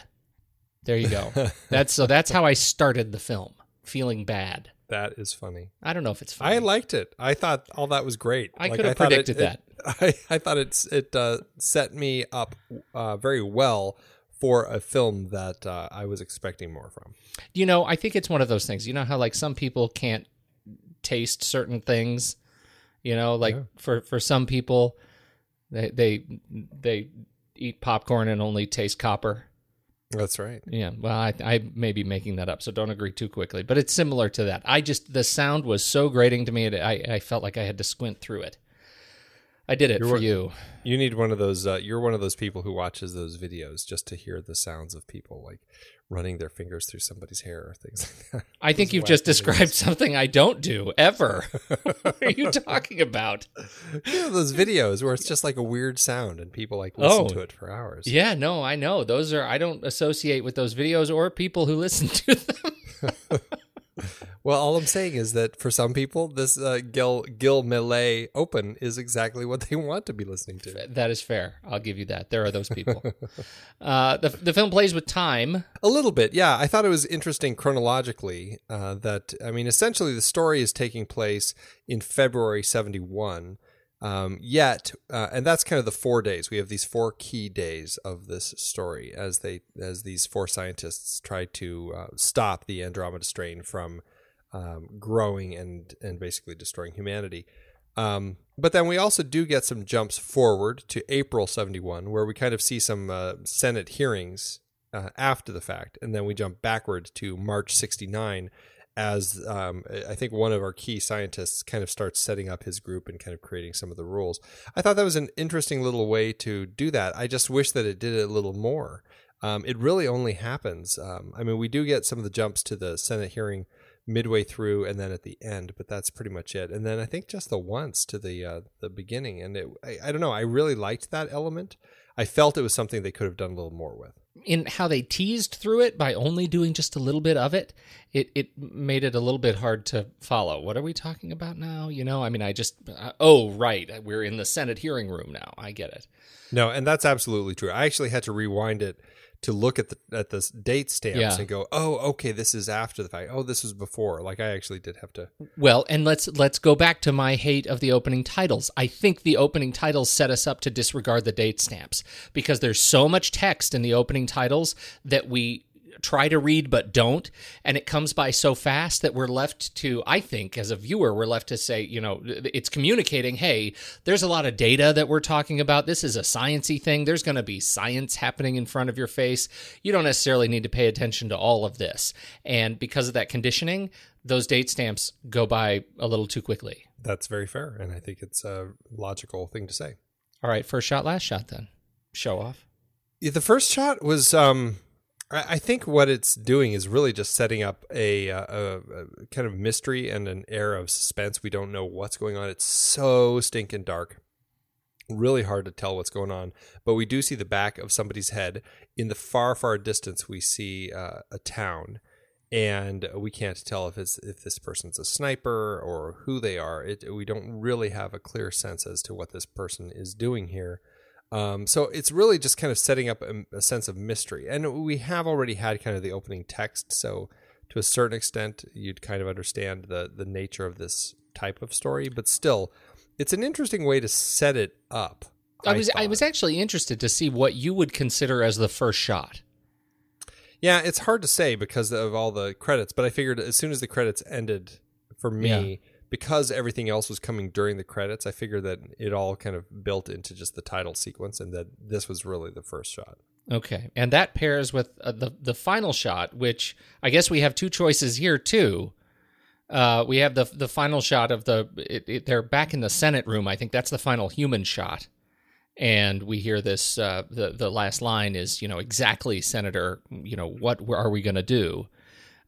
There you go. That's so. That's how I started the film, feeling bad. That is funny. I don't know if it's funny. I liked it. I thought all that was great. I like, could have I predicted it, that. It, I, I thought it's, it uh, set me up uh, very well for a film that uh, I was expecting more from. You know, I think it's one of those things. You know how like some people can't taste certain things? You know, like yeah. for, for some people, they, they they eat popcorn and only taste copper. That's right. Yeah. Well, I, I may be making that up, so don't agree too quickly. But it's similar to that. I just, the sound was so grating to me, it, I, I felt like I had to squint through it. I did it you're for one, you. You need one of those, uh, you're one of those people who watches those videos just to hear the sounds of people like running their fingers through somebody's hair or things like that. I think you've just described videos. Something I don't do ever. What are you talking about? You know, those videos where it's just like a weird sound and people like listen oh, to it for hours. Yeah, no, I know. Those are, I don't associate with those videos or people who listen to them. Well, all I'm saying is that for some people, this uh, Gil Gil Mellé open is exactly what they want to be listening to. That is fair. I'll give you that. There are those people. uh, the the film plays with time a little bit. Yeah, I thought it was interesting chronologically. Uh, that I mean, essentially, the story is taking place in February seventy-one. Um, yet, uh, and that's kind of the four days. We have these four key days of this story as they as these four scientists try to uh, stop the Andromeda strain from um, growing and and basically destroying humanity. Um, but then we also do get some jumps forward to April seventy-one, where we kind of see some uh, Senate hearings uh, after the fact, and then we jump backward to March sixty-nine. As um, I think one of our key scientists kind of starts setting up his group and kind of creating some of the rules. I thought that was an interesting little way to do that. I just wish that it did it a little more. Um, it really only happens. Um, I mean, we do get some of the jumps to the Senate hearing midway through and then at the end, but that's pretty much it. And then I think just the once to the uh, the beginning. And it, I, I don't know. I really liked that element. I felt it was something they could have done a little more with. In how they teased through it by only doing just a little bit of it, it, it made it a little bit hard to follow. What are we talking about now? You know, I mean, I just, uh, oh, right, we're in the Senate hearing room now. I get it. No, and that's absolutely true. I actually had to rewind it to look at the at the date stamps yeah. and go, oh, okay, this is after the fact. Oh, this was before. Like, I actually did have to. Well, and let's let's go back to my hate of the opening titles. I think the opening titles set us up to disregard the date stamps because there's so much text in the opening titles that we try to read but don't, and it comes by so fast that we're left to, I think, as a viewer, we're left to say, you know, it's communicating, hey, there's a lot of data that we're talking about. This is a science-y thing. There's going to be science happening in front of your face. You don't necessarily need to pay attention to all of this. And because of that conditioning, those date stamps go by a little too quickly. That's very fair, and I think it's a logical thing to say. All right, first shot, last shot then. Show off. Yeah, the first shot was, um, I think what it's doing is really just setting up a, a, a kind of mystery and an air of suspense. We don't know what's going on. It's so stinking dark. Really hard to tell what's going on. But we do see the back of somebody's head. In the far, far distance, we see uh, a town. And we can't tell if it's if this person's a sniper or who they are. It, we don't really have a clear sense as to what this person is doing here. Um, so it's really just kind of setting up a, a sense of mystery. And we have already had kind of the opening text. So to a certain extent, you'd kind of understand the the nature of this type of story. But still, it's an interesting way to set it up. I, I was thought. I was actually interested to see what you would consider as the first shot. Yeah, it's hard to say because of all the credits, but I figured as soon as the credits ended for me, yeah. because everything else was coming during the credits, I figured that it all kind of built into just the title sequence and that this was really the first shot. Okay, and that pairs with uh, the, the final shot, which I guess we have two choices here, too. Uh, we have the the final shot of the... It, it, they're back in the Senate room. I think that's the final human shot. And we hear this, uh, the, the last line is, you know, exactly, Senator, you know, what are we going to do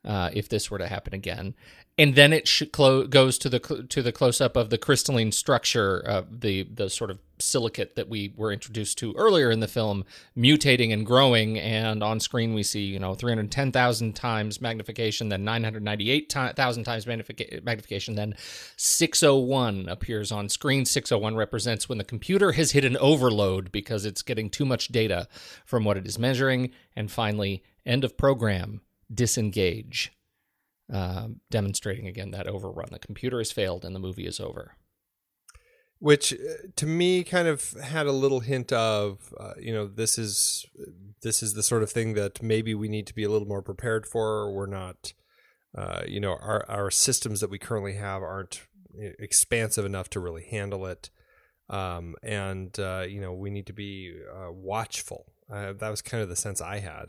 uh, if this were to happen again? And then it sh- clo- goes to the cl- to the close-up of the crystalline structure, uh, the, the sort of silicate that we were introduced to earlier in the film, mutating and growing. And on screen we see, you know, three hundred ten thousand times magnification, then nine hundred ninety-eight thousand times magnific- magnification, then six oh one appears on screen. six oh one represents when the computer has hit an overload because it's getting too much data from what it is measuring. And finally, end of program, disengage. Uh, demonstrating again that overrun. The computer has failed and the movie is over. Which, uh, to me, kind of had a little hint of, uh, you know, this is this is the sort of thing that maybe we need to be a little more prepared for. We're not, uh, you know, our, our systems that we currently have aren't expansive enough to really handle it. Um, and, uh, you know, we need to be uh, watchful. Uh, that was kind of the sense I had.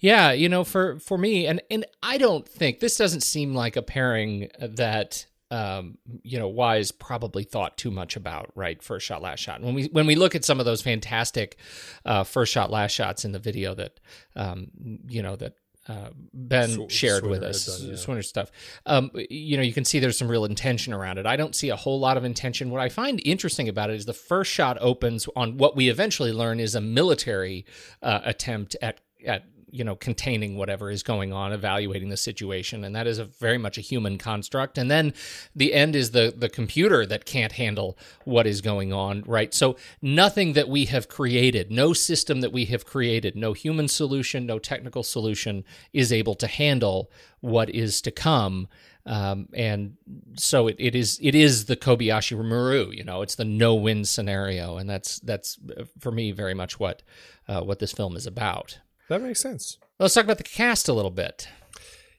Yeah, you know, for, for me, and, and I don't think, this doesn't seem like a pairing that, um, you know, Wise probably thought too much about, right? First shot, last shot. When we when we look at some of those fantastic uh, first shot, last shots in the video that, um, you know, that uh, Ben Sw- shared Swinner with us, done, yeah. Swinner stuff, um, you know, you can see there's some real intention around it. I don't see a whole lot of intention. What I find interesting about it is the first shot opens on what we eventually learn is a military uh, attempt at at you know, containing whatever is going on, evaluating the situation. And that is a very much a human construct. And then the end is the, the computer that can't handle what is going on, right? So nothing that we have created, no system that we have created, no human solution, no technical solution is able to handle what is to come. Um, and so it, it is it is the Kobayashi Maru, you know, it's the no-win scenario. And that's, that's for me, very much what uh, what this film is about. That makes sense. Let's talk about the cast a little bit.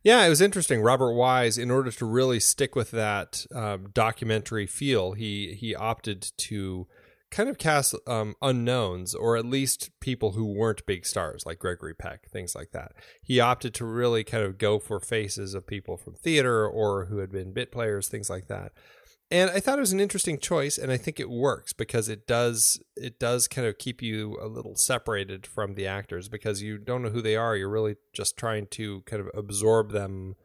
Yeah, it was interesting. Robert Wise, in order to really stick with that um, documentary feel, he he opted to kind of cast um, unknowns, or at least people who weren't big stars, like Gregory Peck, things like that. He opted to really kind of go for faces of people from theater or who had been bit players, things like that. And I thought it was an interesting choice, and I think it works because it does it does kind of keep you a little separated from the actors because you don't know who they are. You're really just trying to kind of absorb them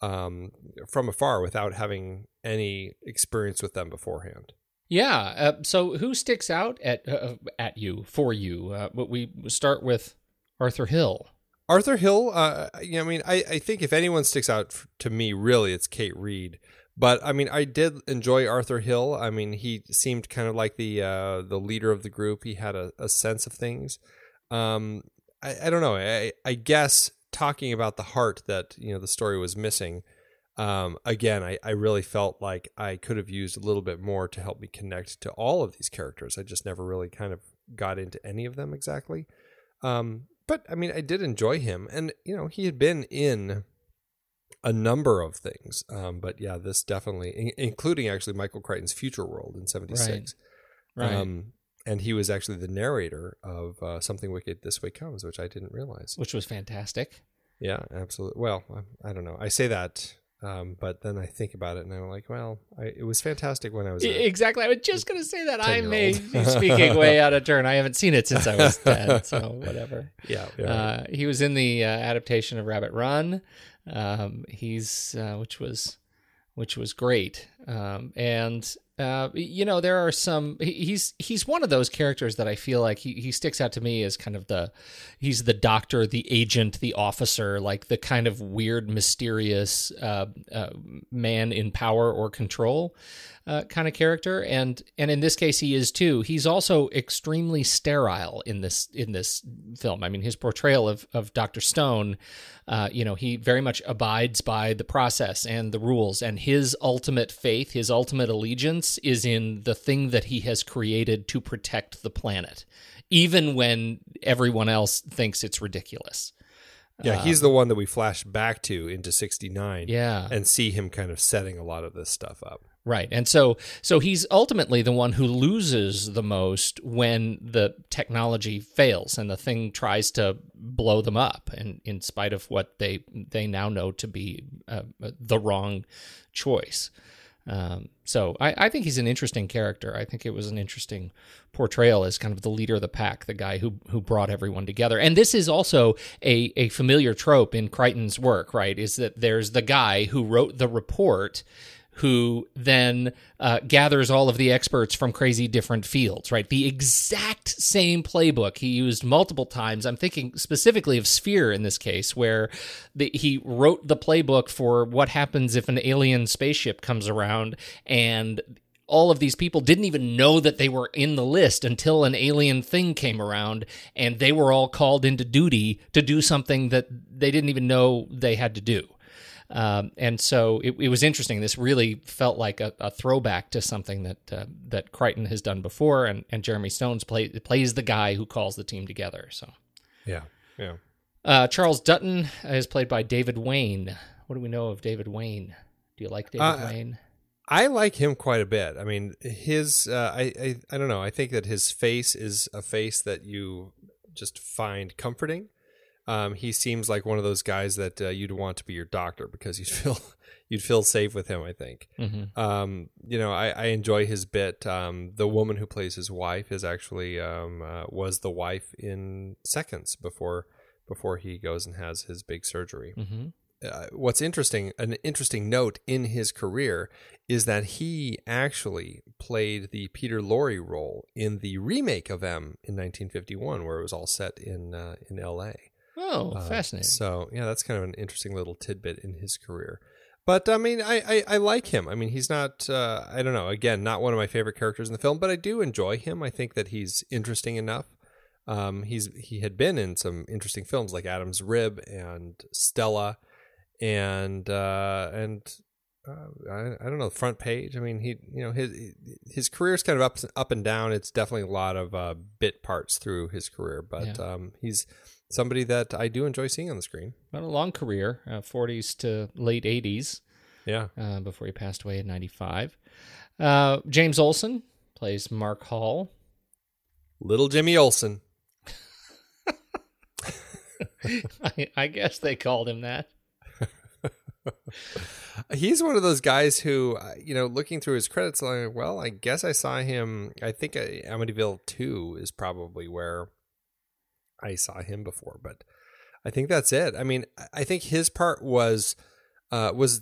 um, from afar without having any experience with them beforehand. Yeah. Uh, so who sticks out at uh, at you for you? Uh, we start with Arthur Hill. Arthur Hill. Uh, you know, I mean, I, I think if anyone sticks out to me, really, it's Kate Reid. But, I mean, I did enjoy Arthur Hill. I mean, he seemed kind of like the uh, the leader of the group. He had a, a sense of things. Um, I, I don't know. I, I guess talking about the heart that, you know, the story was missing, um, again, I, I really felt like I could have used a little bit more to help me connect to all of these characters. I just never really kind of got into any of them exactly. Um, but, I mean, I did enjoy him. And, you know, he had been in a number of things. Um, but yeah, this definitely, in, including actually Michael Crichton's Future World in seventy-six. Right. Right. Um, and he was actually the narrator of uh, Something Wicked This Way Comes, which I didn't realize. Which was fantastic. Yeah, absolutely. Well, I, I don't know. I say that Um, but then I think about it and I'm like, well, I, it was fantastic when I was exactly. I was just going to say that I may be speaking way out of turn. I haven't seen it since I was ten, so whatever. Yeah. yeah. Uh, he was in the uh, adaptation of Rabbit Run. Um, he's, uh, which was, which was great. Um, and, uh, you know, there are some, he's, he's one of those characters that I feel like he, he sticks out to me as kind of the, he's the doctor, the agent, the officer, like the kind of weird, mysterious, uh, uh man in power or control, uh, kind of character. And, and in this case he is too. He's also extremely sterile in this, in this film. I mean, his portrayal of, of Doctor Stone, uh, you know, he very much abides by the process and the rules, and his ultimate faith, his ultimate allegiance is in the thing that he has created to protect the planet, even when everyone else thinks it's ridiculous. Yeah, um, he's the one that we flash back to into sixty-nine yeah. and see him kind of setting a lot of this stuff up. Right. And so so he's ultimately the one who loses the most when the technology fails and the thing tries to blow them up, and in spite of what they, they now know to be uh, the wrong choice. Um, so I, I think he's an interesting character. I think it was an interesting portrayal as kind of the leader of the pack, the guy who who brought everyone together. And this is also a, a familiar trope in Crichton's work, right, is that there's the guy who wrote the report who then uh, gathers all of the experts from crazy different fields, right? The exact same playbook he used multiple times. I'm thinking specifically of Sphere in this case, where the, he wrote the playbook for what happens if an alien spaceship comes around, and all of these people didn't even know that they were in the list until an alien thing came around, and they were all called into duty to do something that they didn't even know they had to do. Um, and so it, it was interesting. This really felt like a, a throwback to something that uh, that Crichton has done before, and, and Jeremy Stone's play, plays the guy who calls the team together. So, yeah, yeah. Uh, Charles Dutton is played by David Wayne. What do we know of David Wayne? Do you like David uh, Wayne? I like him quite a bit. I mean, his uh, I, I I don't know. I think that his face is a face that you just find comforting. Um, he seems like one of those guys that uh, you'd want to be your doctor because you'd feel you'd feel safe with him, I think. Mm-hmm. Um, you know, I, I enjoy his bit. Um, the woman who plays his wife is actually um, uh, was the wife in Seconds before before he goes and has his big surgery. Mm-hmm. Uh, what's interesting, an interesting note in his career is that he actually played the Peter Lorre role in the remake of M in nineteen fifty-one, where it was all set in uh, in L A Oh, fascinating. Uh, so, yeah, that's kind of an interesting little tidbit in his career. But, I mean, I, I, I like him. I mean, he's not, uh, I don't know, again, not one of my favorite characters in the film, but I do enjoy him. I think that he's interesting enough. Um, he's he had been in some interesting films like Adam's Rib and Stella and, uh, and uh, I, I don't know, Front Page. I mean, he you know, his his career's kind of up, up and down. It's definitely a lot of uh, bit parts through his career, but yeah. um, he's... somebody that I do enjoy seeing on the screen. Well, a long career, uh, forties to late eighties. Yeah. Uh, before he passed away in ninety-five. Uh, James Olson plays Mark Hall. Little Jimmy Olsen. I, I guess they called him that. He's one of those guys who, you know, looking through his credits, like, well, I guess I saw him. I think Amityville two is probably where I saw him before, but I think that's it. I mean, I think his part was uh, was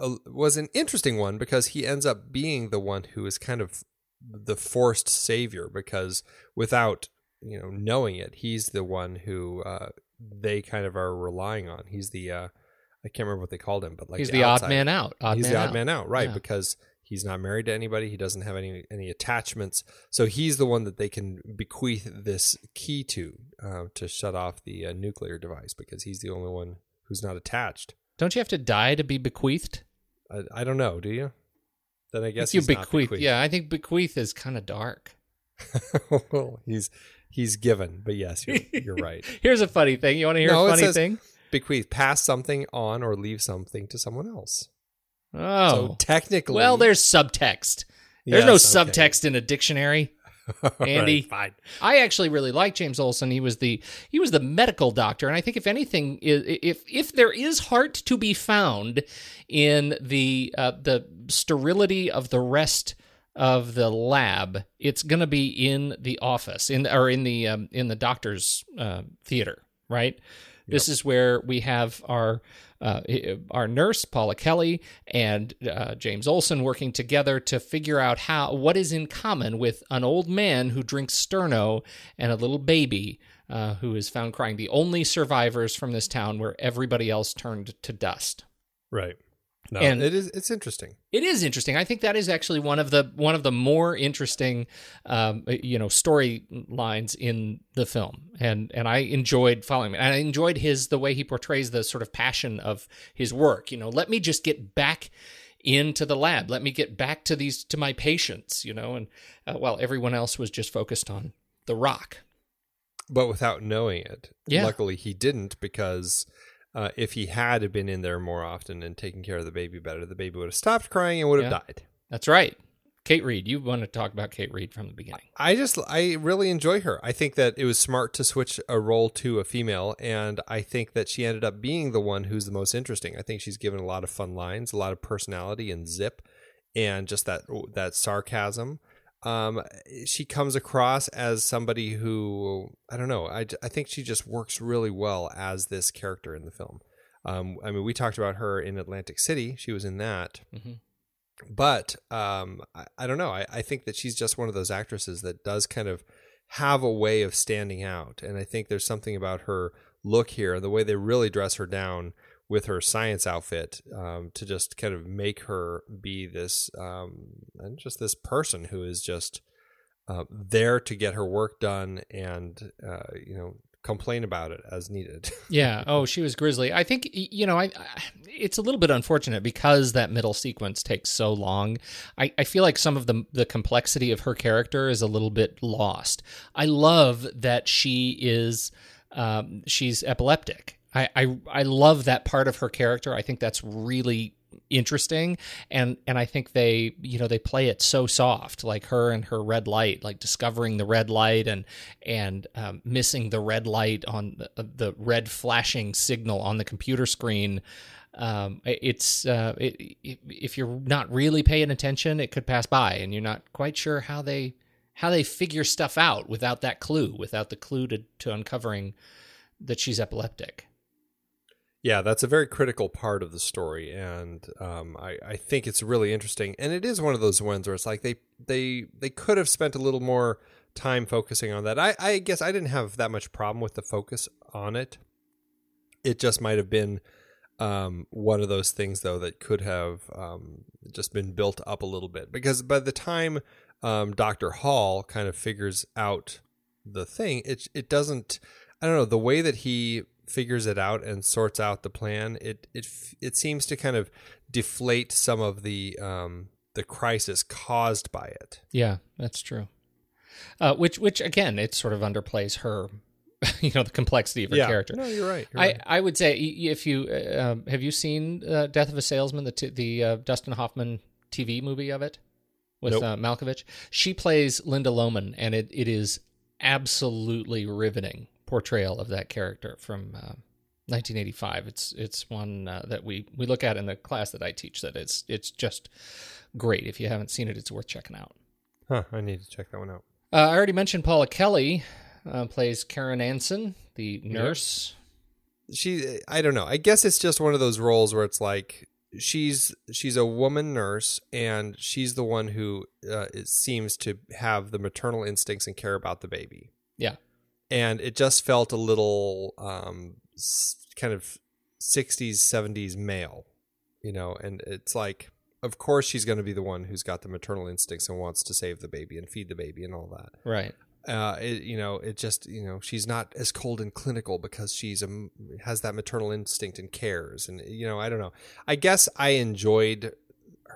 uh, was an interesting one because he ends up being the one who is kind of the forced savior, because without you know knowing it, he's the one who uh, they kind of are relying on. He's the uh, I can't remember what they called him, but like he's the, the odd man out. Odd he's man the odd out. man out, right? Yeah. Because he's not married to anybody. He doesn't have any any attachments. So he's the one that they can bequeath this key to uh, to shut off the uh, nuclear device, because he's the only one who's not attached. Don't you have to die to be bequeathed? I, I don't know. Do you? Then I guess he's bequeath, not bequeathed. Yeah, I think bequeath is kind of dark. Well, he's he's given, but yes, you're, you're right. Here's a funny thing. You want to hear no, a funny it says, thing? Bequeath, pass something on or leave something to someone else. Oh, so technically. Well, there's subtext. There's yes, no subtext okay. in a dictionary. Andy, right, fine. I actually really like James Olson. He was the he was the medical doctor, and I think if anything, if if there is heart to be found in the uh, the sterility of the rest of the lab, it's going to be in the office, in or in the um, in the doctor's uh, theater, right? Yep. This is where we have our uh, our nurse Paula Kelly and uh, James Olson working together to figure out how what is in common with an old man who drinks Sterno and a little baby uh, who is found crying. The only survivors from this town where everybody else turned to dust. Right. No, and it is it's interesting. It is interesting. I think that is actually one of the one of the more interesting um, you know, storylines in the film. And and I enjoyed following him. And I enjoyed his the way he portrays the sort of passion of his work. You know, let me just get back into the lab. Let me get back to these to my patients, you know, and uh, while everyone else was just focused on the rock. But without knowing it. Yeah. Luckily he didn't, because Uh, if he had been in there more often and taken care of the baby better, the baby would have stopped crying and would have yeah. died. That's right. Kate Reid. You want to talk about Kate Reid from the beginning. I just, I really enjoy her. I think that it was smart to switch a role to a female, and I think that she ended up being the one who's the most interesting. I think she's given a lot of fun lines, a lot of personality and zip, and just that that sarcasm. Um, she comes across as somebody who, I don't know, I, I think she just works really well as this character in the film. Um, I mean, we talked about her in Atlantic City. She was in that. Mm-hmm. But um, I, I don't know. I, I think that she's just one of those actresses that does kind of have a way of standing out. And I think there's something about her look here, the way they really dress her down with her science outfit, um, to just kind of make her be this, um, just this person who is just uh, there to get her work done and, uh, you know, complain about it as needed. Yeah. Oh, she was grisly. I think, you know, I, I it's a little bit unfortunate because that middle sequence takes so long. I, I feel like some of the the complexity of her character is a little bit lost. I love that she is, um, she's epileptic. I, I I love that part of her character. I think that's really interesting, and and I think they you know they play it so soft, like her and her red light, like discovering the red light and and um, missing the red light on the, the red flashing signal on the computer screen. Um, it's uh, it, it, if you're not really paying attention, it could pass by, and you're not quite sure how they how they figure stuff out without that clue, without the clue to, to uncovering that she's epileptic. Yeah, that's a very critical part of the story, and um, I, I think it's really interesting. And it is one of those ones where it's like they they, they could have spent a little more time focusing on that. I, I guess I didn't have that much problem with the focus on it. It just might have been um, one of those things, though, that could have um, just been built up a little bit. Because by the time um, Doctor Hall kind of figures out the thing, it it doesn't... I don't know, the way that he figures it out and sorts out the plan, it it it seems to kind of deflate some of the um, the crisis caused by it. Yeah, that's true. Uh, which which again, it sort of underplays her, you know, the complexity of her yeah. character. No, you're right. You're I right. I would say if you uh, have you seen uh, Death of a Salesman, the t- the uh, Dustin Hoffman T V movie of it with nope. uh, Malkovich. She plays Linda Loman, and it, it is absolutely riveting portrayal of that character from uh, nineteen eighty-five. It's it's one uh, that we, we look at in the class that I teach. That it's it's just great. If you haven't seen it, it's worth checking out. Huh, I need to check that one out. Uh, I already mentioned Paula Kelly uh, plays Karen Anson, the nurse. Yep. She, I don't know. I guess it's just one of those roles where it's like she's she's a woman nurse, and she's the one who uh, it seems to have the maternal instincts and care about the baby. Yeah. And it just felt a little um, kind of sixties, seventies male, you know, and it's like, of course, she's going to be the one who's got the maternal instincts and wants to save the baby and feed the baby and all that. Right. Uh, it, you know, it just, you know, she's not as cold and clinical because she's a, has that maternal instinct and cares. And, you know, I don't know. I guess I enjoyed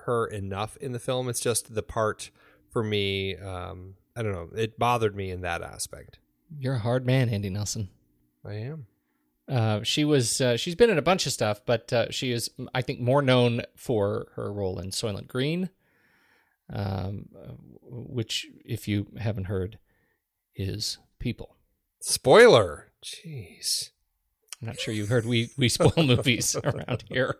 her enough in the film. It's just the part for me, um, I don't know, it bothered me in that aspect. You're a hard man, Andy Nelson. I am. Uh, she was. Uh, she's been in a bunch of stuff, but uh, she is, I think, more known for her role in Soylent Green, um, which, if you haven't heard, is People. Spoiler! Jeez. I'm not sure you've heard we, we spoil movies around here.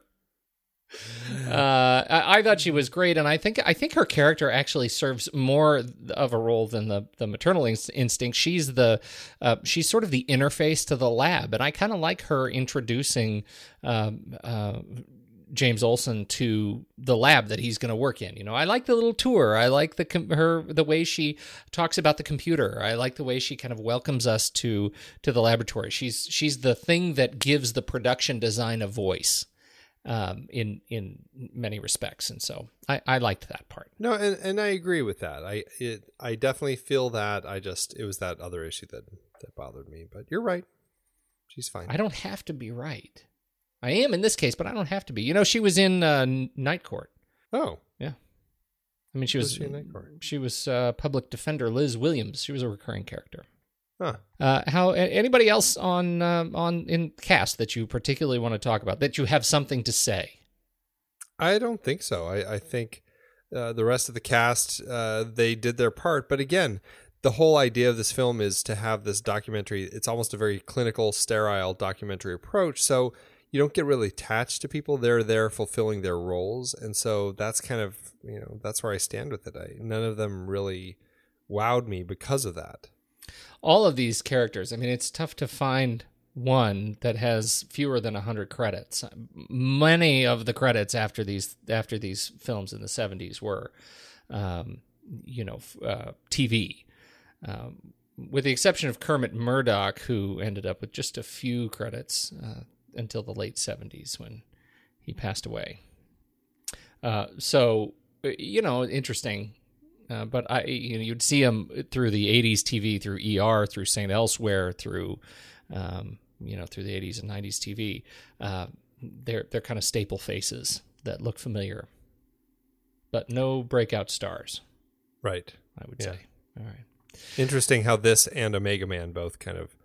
Uh, I, I thought she was great, and I think I think her character actually serves more of a role than the the maternal in- instinct. She's the uh, she's sort of the interface to the lab, and I kind of like her introducing um, uh, James Olson to the lab that he's going to work in. You know, I like the little tour. I like the com- her the way she talks about the computer. I like the way she kind of welcomes us to to the laboratory. She's she's the thing that gives the production design a voice. Um, in in many respects, and so I, I liked that part. No, and, and I agree with that. I it, I definitely feel that. I just it was that other issue that, that bothered me. But you're right. She's fine. I don't have to be right. I am in this case, but I don't have to be. You know, she was in uh, Night Court. Oh yeah. I mean, she was, was she in Night Court. She was uh, public defender Liz Williams. She was a recurring character. Huh. Uh, how anybody else on um, on in cast that you particularly want to talk about, that you have something to say? I don't think so. I, I think uh, the rest of the cast, uh, they did their part. But again, the whole idea of this film is to have this documentary. It's almost a very clinical, sterile documentary approach. So you don't get really attached to people. They're there fulfilling their roles. And so that's kind of, you know, that's where I stand with it. I, none of them really wowed me because of that. All of these characters, I mean, it's tough to find one that has fewer than one hundred credits. Many of the credits after these after these films in the seventies were, um, you know, uh, T V, um, with the exception of Kermit Murdoch, who ended up with just a few credits uh, until the late seventies when he passed away. Uh, so, you know, interesting. Uh, but I, you know, you'd see them through the eighties T V, through E R, through Saint Elsewhere, through, um, you know, through the eighties and nineties T V. Uh, they're they're kind of staple faces that look familiar, but no breakout stars. Right, I would yeah. say. All right. Interesting how this and Omega Man both kind of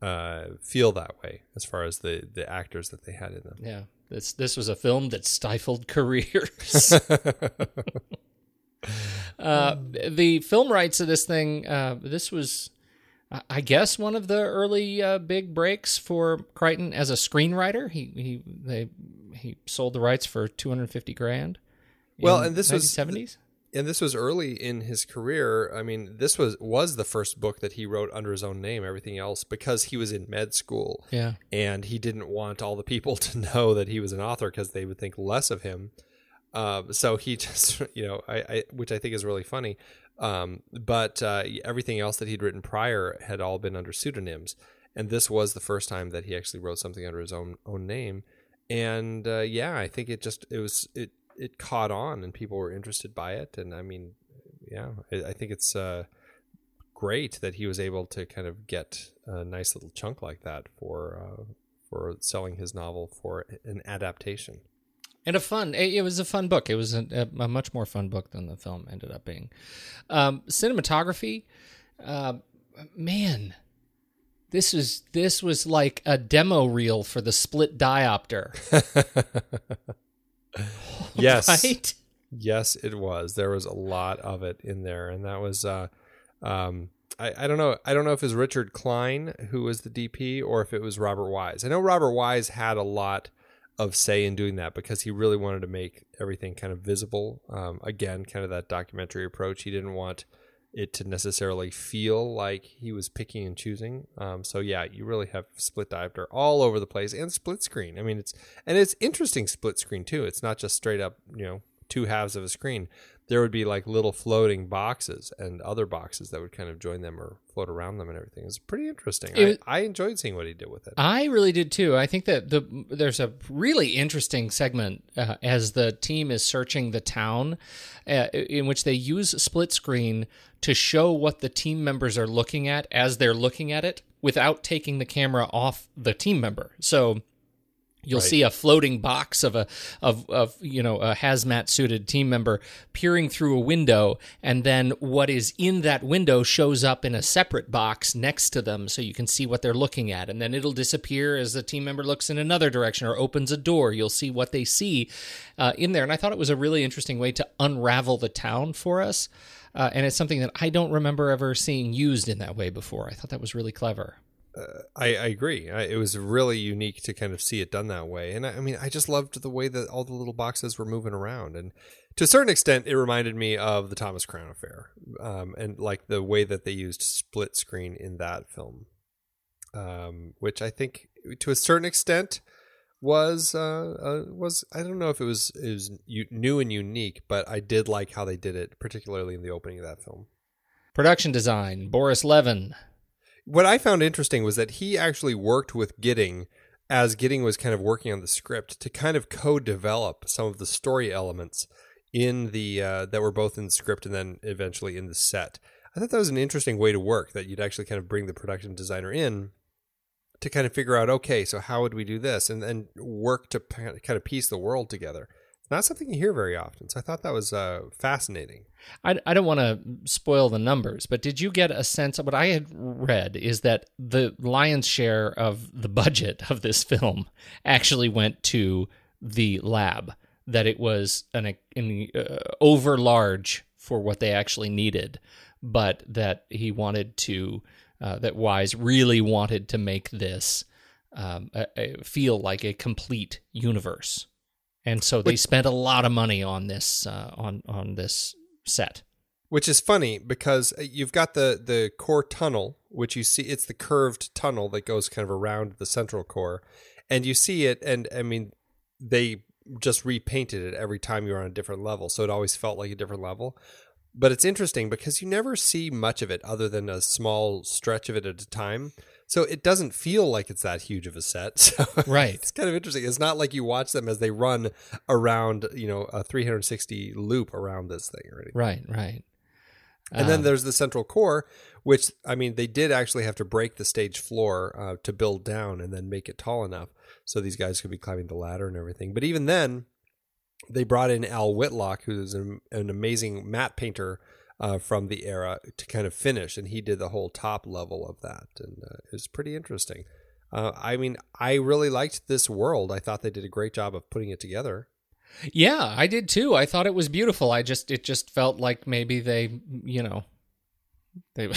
uh, feel that way as far as the the actors that they had in them. Yeah, this this was a film that stifled careers. Uh, the film rights of this thing, uh, this was, I guess, one of the early uh, big breaks for Crichton as a screenwriter. He he they he sold the rights for two hundred fifty grand. Well, and this was seventies, and this was early in his career. I mean, this was was the first book that he wrote under his own name. Everything else, because he was in med school, yeah, and he didn't want all the people to know that he was an author because they would think less of him. Um, so he just, you know, I, I which I think is really funny, um, but uh, everything else that he'd written prior had all been under pseudonyms, and this was the first time that he actually wrote something under his own own name, and uh, yeah, I think it just it was it it caught on and people were interested by it, and I mean, yeah, I, I think it's uh, great that he was able to kind of get a nice little chunk like that for uh, for selling his novel for an adaptation. And a fun, it was a fun book. It was a, a much more fun book than the film ended up being. Um, cinematography, uh, man, this was this was like a demo reel for the split diopter. Yes, right? Yes, it was. There was a lot of it in there, and that was. Uh, um, I, I don't know. I don't know if it was Richard Cline who was the D P or if it was Robert Wise. I know Robert Wise had a lot of say in doing that because he really wanted to make everything kind of visible. Um, again, kind of that documentary approach. He didn't want it to necessarily feel like he was picking and choosing. Um, so yeah, you really have split diopter all over the place and split screen. I mean, it's, and it's interesting split screen too. It's not just straight up, you know, two halves of a screen. There would be like little floating boxes and other boxes that would kind of join them or float around them and everything. It's pretty interesting. It, I, I enjoyed seeing what he did with it. I really did too. I think that the there's a really interesting segment uh, as the team is searching the town uh, in which they use split screen to show what the team members are looking at as they're looking at it without taking the camera off the team member. So You'll right. see a floating box of a of of you know a hazmat suited team member peering through a window, and then what is in that window shows up in a separate box next to them, so you can see what they're looking at, and then it'll disappear as the team member looks in another direction or opens a door. You'll see what they see uh, in there, and I thought it was a really interesting way to unravel the town for us, uh, and it's something that I don't remember ever seeing used in that way before. I thought that was really clever. Uh, I, I agree. I, it was really unique to kind of see it done that way. And I, I mean, I just loved the way that all the little boxes were moving around. And to a certain extent, it reminded me of the Thomas Crown Affair, um, and like the way that they used split screen in that film, um, which I think to a certain extent was, uh, uh, was I don't know if it was, it was new and unique, but I did like how they did it, particularly in the opening of that film. Production design, Boris Levin. What I found interesting was that he actually worked with Gidding as Gidding was kind of working on the script to kind of co-develop some of the story elements in the uh, that were both in the script and then eventually in the set. I thought that was an interesting way to work, that you'd actually kind of bring the production designer in to kind of figure out, okay, so how would we do this? And then work to kind of piece the world together. Not something you hear very often, so I thought that was uh, fascinating. I, I don't want to spoil the numbers, but did you get a sense of what I had read is that the lion's share of the budget of this film actually went to the lab, that it was an, an uh, over large for what they actually needed, but that he wanted to, uh, that Wise really wanted to make this um, a, a feel like a complete universe. And so they which, spent a lot of money on this uh, on on this set, which is funny because you've got the, the core tunnel, which you see it's the curved tunnel that goes kind of around the central core, and you see it. And I mean, they just repainted it every time you were on a different level, so it always felt like a different level. But it's interesting because you never see much of it other than a small stretch of it at a time. So it doesn't feel like it's that huge of a set. So right. It's kind of interesting. It's not like you watch them as they run around, you know, a three sixty loop around this thing or anything. Right, right. And um, then there's the central core, which, I mean, they did actually have to break the stage floor uh, to build down and then make it tall enough so these guys could be climbing the ladder and everything. But even then, they brought in Al Whitlock, who's an, an amazing matte painter Uh, from the era to kind of finish, and he did the whole top level of that, and uh, it was pretty interesting. Uh, I mean, I really liked this world. I thought they did a great job of putting it together. Yeah, I did too. I thought it was beautiful. I just it just felt like maybe they, you know, they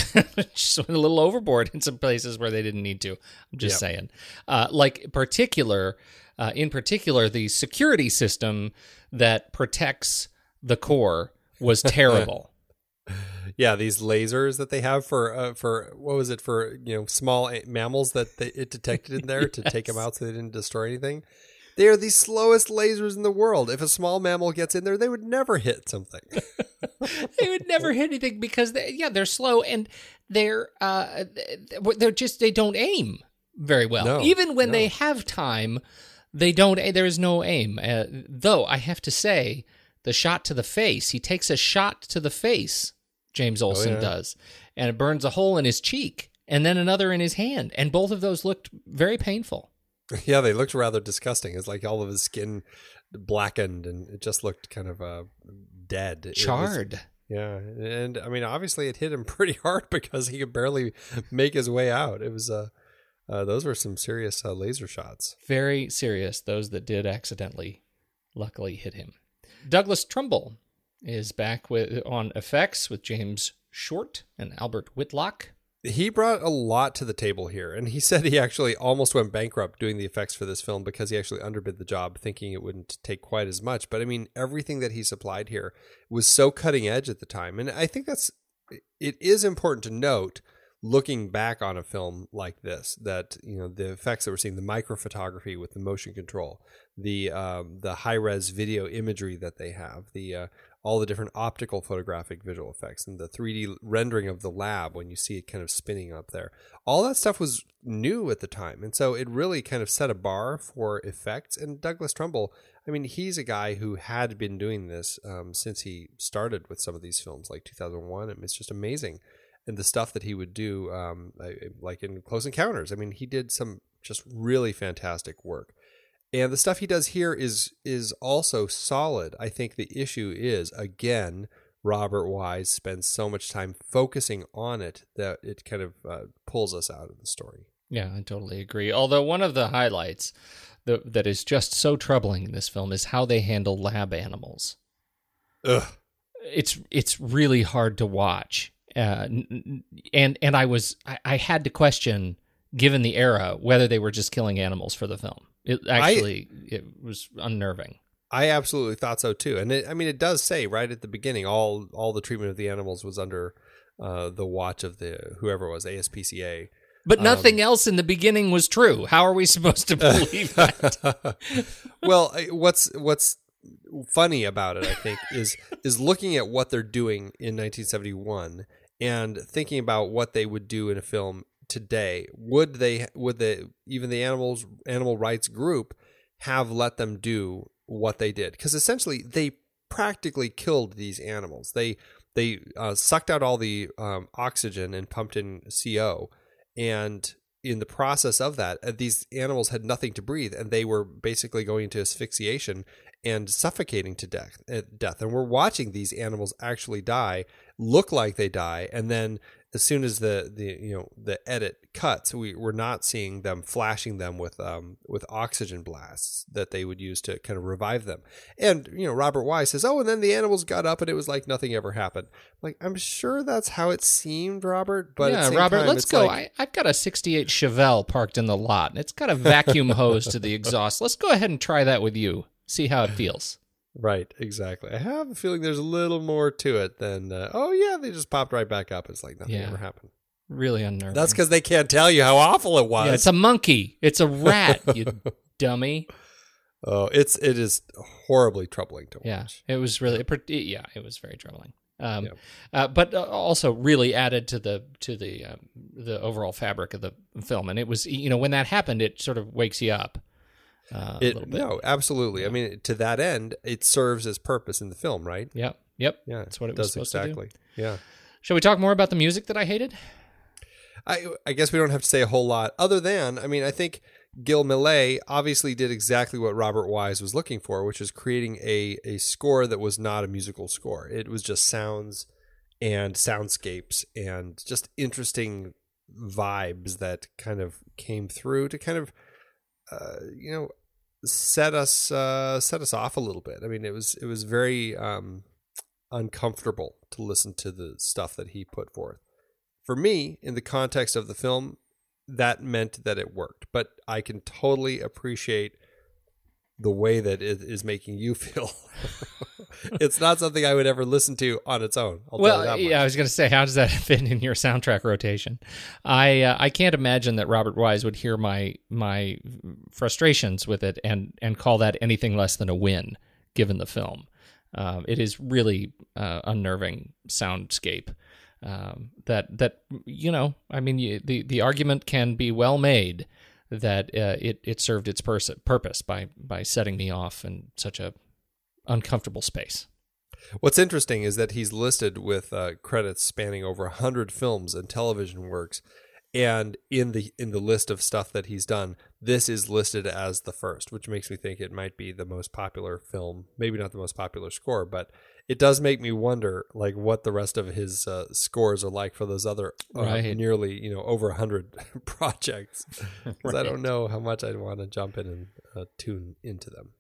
just went a little overboard in some places where they didn't need to. I'm just yep. saying, uh, like particular, uh, in particular, the security system that protects the core was terrible. Yeah, these lasers that they have for uh, for what was it for you know small mammals that they, it detected in there yes. to take them out so they didn't destroy anything. They are the slowest lasers in the world. If a small mammal gets in there, they would never hit something. They would never hit anything because they, yeah, they're slow and they're uh they're just they don't aim very well. No, Even when no. they have time, they don't. There is no aim. Uh, though I have to say, the shot to the face. He takes a shot to the face. James Olson oh, yeah. does, and it burns a hole in his cheek and then another in his hand, and both of those looked very painful. Yeah, they looked rather disgusting. It's like all of his skin blackened, and it just looked kind of uh, dead. Charred. Was, yeah, and I mean, obviously it hit him pretty hard because he could barely make his way out. It was, uh, uh, those were some serious uh, laser shots. Very serious, those that did accidentally, luckily hit him. Douglas Trumbull is back with on effects with James Short and Albert Whitlock. He brought a lot to the table here, and he said he actually almost went bankrupt doing the effects for this film because he actually underbid the job, thinking it wouldn't take quite as much. But I mean, everything that he supplied here was so cutting edge at the time, and I think that's it is important to note, looking back on a film like this, that you know the effects that we're seeing, the microphotography with the motion control, the um, the high res video imagery that they have, the uh, all the different optical photographic visual effects and the three D rendering of the lab when you see it kind of spinning up there. All that stuff was new at the time. And so it really kind of set a bar for effects. And Douglas Trumbull, I mean, he's a guy who had been doing this um, since he started with some of these films like two thousand one. I mean, it's just amazing. And the stuff that he would do, um, like in Close Encounters, I mean, he did some just really fantastic work. And the stuff he does here is is also solid. I think the issue is, again, Robert Wise spends so much time focusing on it that it kind of uh, pulls us out of the story. Yeah, I totally agree. Although one of the highlights that, that is just so troubling in this film is how they handle lab animals. Ugh. It's it's really hard to watch. Uh, and and I was I, I had to question, given the era, whether they were just killing animals for the film. It actually I, it was unnerving. I absolutely thought so too. And it, I mean, it does say right at the beginning, all all the treatment of the animals was under uh, the watch of the whoever it was, A S P C A. But nothing um, else in the beginning was true. How are we supposed to believe that? Well, what's what's funny about it, I think, is is looking at what they're doing in nineteen seventy-one and thinking about what they would do in a film today. Would they would the even the animals animal rights group have let them do what they did? Because essentially they practically killed these animals. They they uh, sucked out all the um, oxygen and pumped in C O. And in the process of that, these animals had nothing to breathe, and they were basically going into asphyxiation and suffocating to death. Death, and we're watching these animals actually die, look like they die, and then as soon as the, the you know the edit cuts, we we're not seeing them flashing them with um with oxygen blasts that they would use to kind of revive them. And you know Robert Wise says, "Oh, and then the animals got up, and it was like nothing ever happened." Like I'm sure that's how it seemed, Robert. But yeah, Robert, time, let's go. Like, I, I've got a sixty-eight Chevelle parked in the lot, and it's got a vacuum hose to the exhaust. Let's go ahead and try that with you. See how it feels. Right, exactly. I have a feeling there's a little more to it than, uh, oh, yeah, they just popped right back up. It's like nothing yeah. ever happened. Really unnerving. That's because they can't tell you how awful it was. Yeah, it's a monkey. It's a rat, you dummy. Oh, it's it is horribly troubling to yeah, watch. Yeah, it was really, it, yeah, it was very troubling. Um, yeah. uh, but also really added to the to the uh, the overall fabric of the film. And it was, you know, when that happened, it sort of wakes you up. Uh, it, no, absolutely. Yeah. I mean, to that end, it serves as purpose in the film, right? Yep. Yep. Yeah, that's what it, it was supposed exactly. to do. Yeah. Shall we talk more about the music that I hated? I I guess we don't have to say a whole lot other than, I mean, I think Gil Mellé obviously did exactly what Robert Wise was looking for, which is creating a, a score that was not a musical score. It was just sounds and soundscapes and just interesting vibes that kind of came through to kind of, uh, you know, set us uh, set us off a little bit. I mean, it was it was very um, uncomfortable to listen to the stuff that he put forth. For me, in the context of the film, that meant that it worked. But I can totally appreciate the way that it is making you feel. It's not something I would ever listen to on its own. I'll well, tell you that much. Yeah, I was going to say, how does that fit in your soundtrack rotation? I uh, I can't imagine that Robert Wise would hear my my frustrations with it and and call that anything less than a win, given the film. Um, it is really uh, unnerving soundscape. Um, that that you know, I mean, you, the the argument can be well made that uh, it it served its pers- purpose by by setting me off in such a uncomfortable space. What's interesting is that he's listed with uh, credits spanning over a hundred films and television works, and in the in the list of stuff that he's done, this is listed as the first, which makes me think it might be the most popular film. Maybe not the most popular score, but it does make me wonder, like, what the rest of his uh, scores are like for those other uh, right. nearly you know over a hundred projects. Right. I don't know how much I'd want to jump in and uh, tune into them.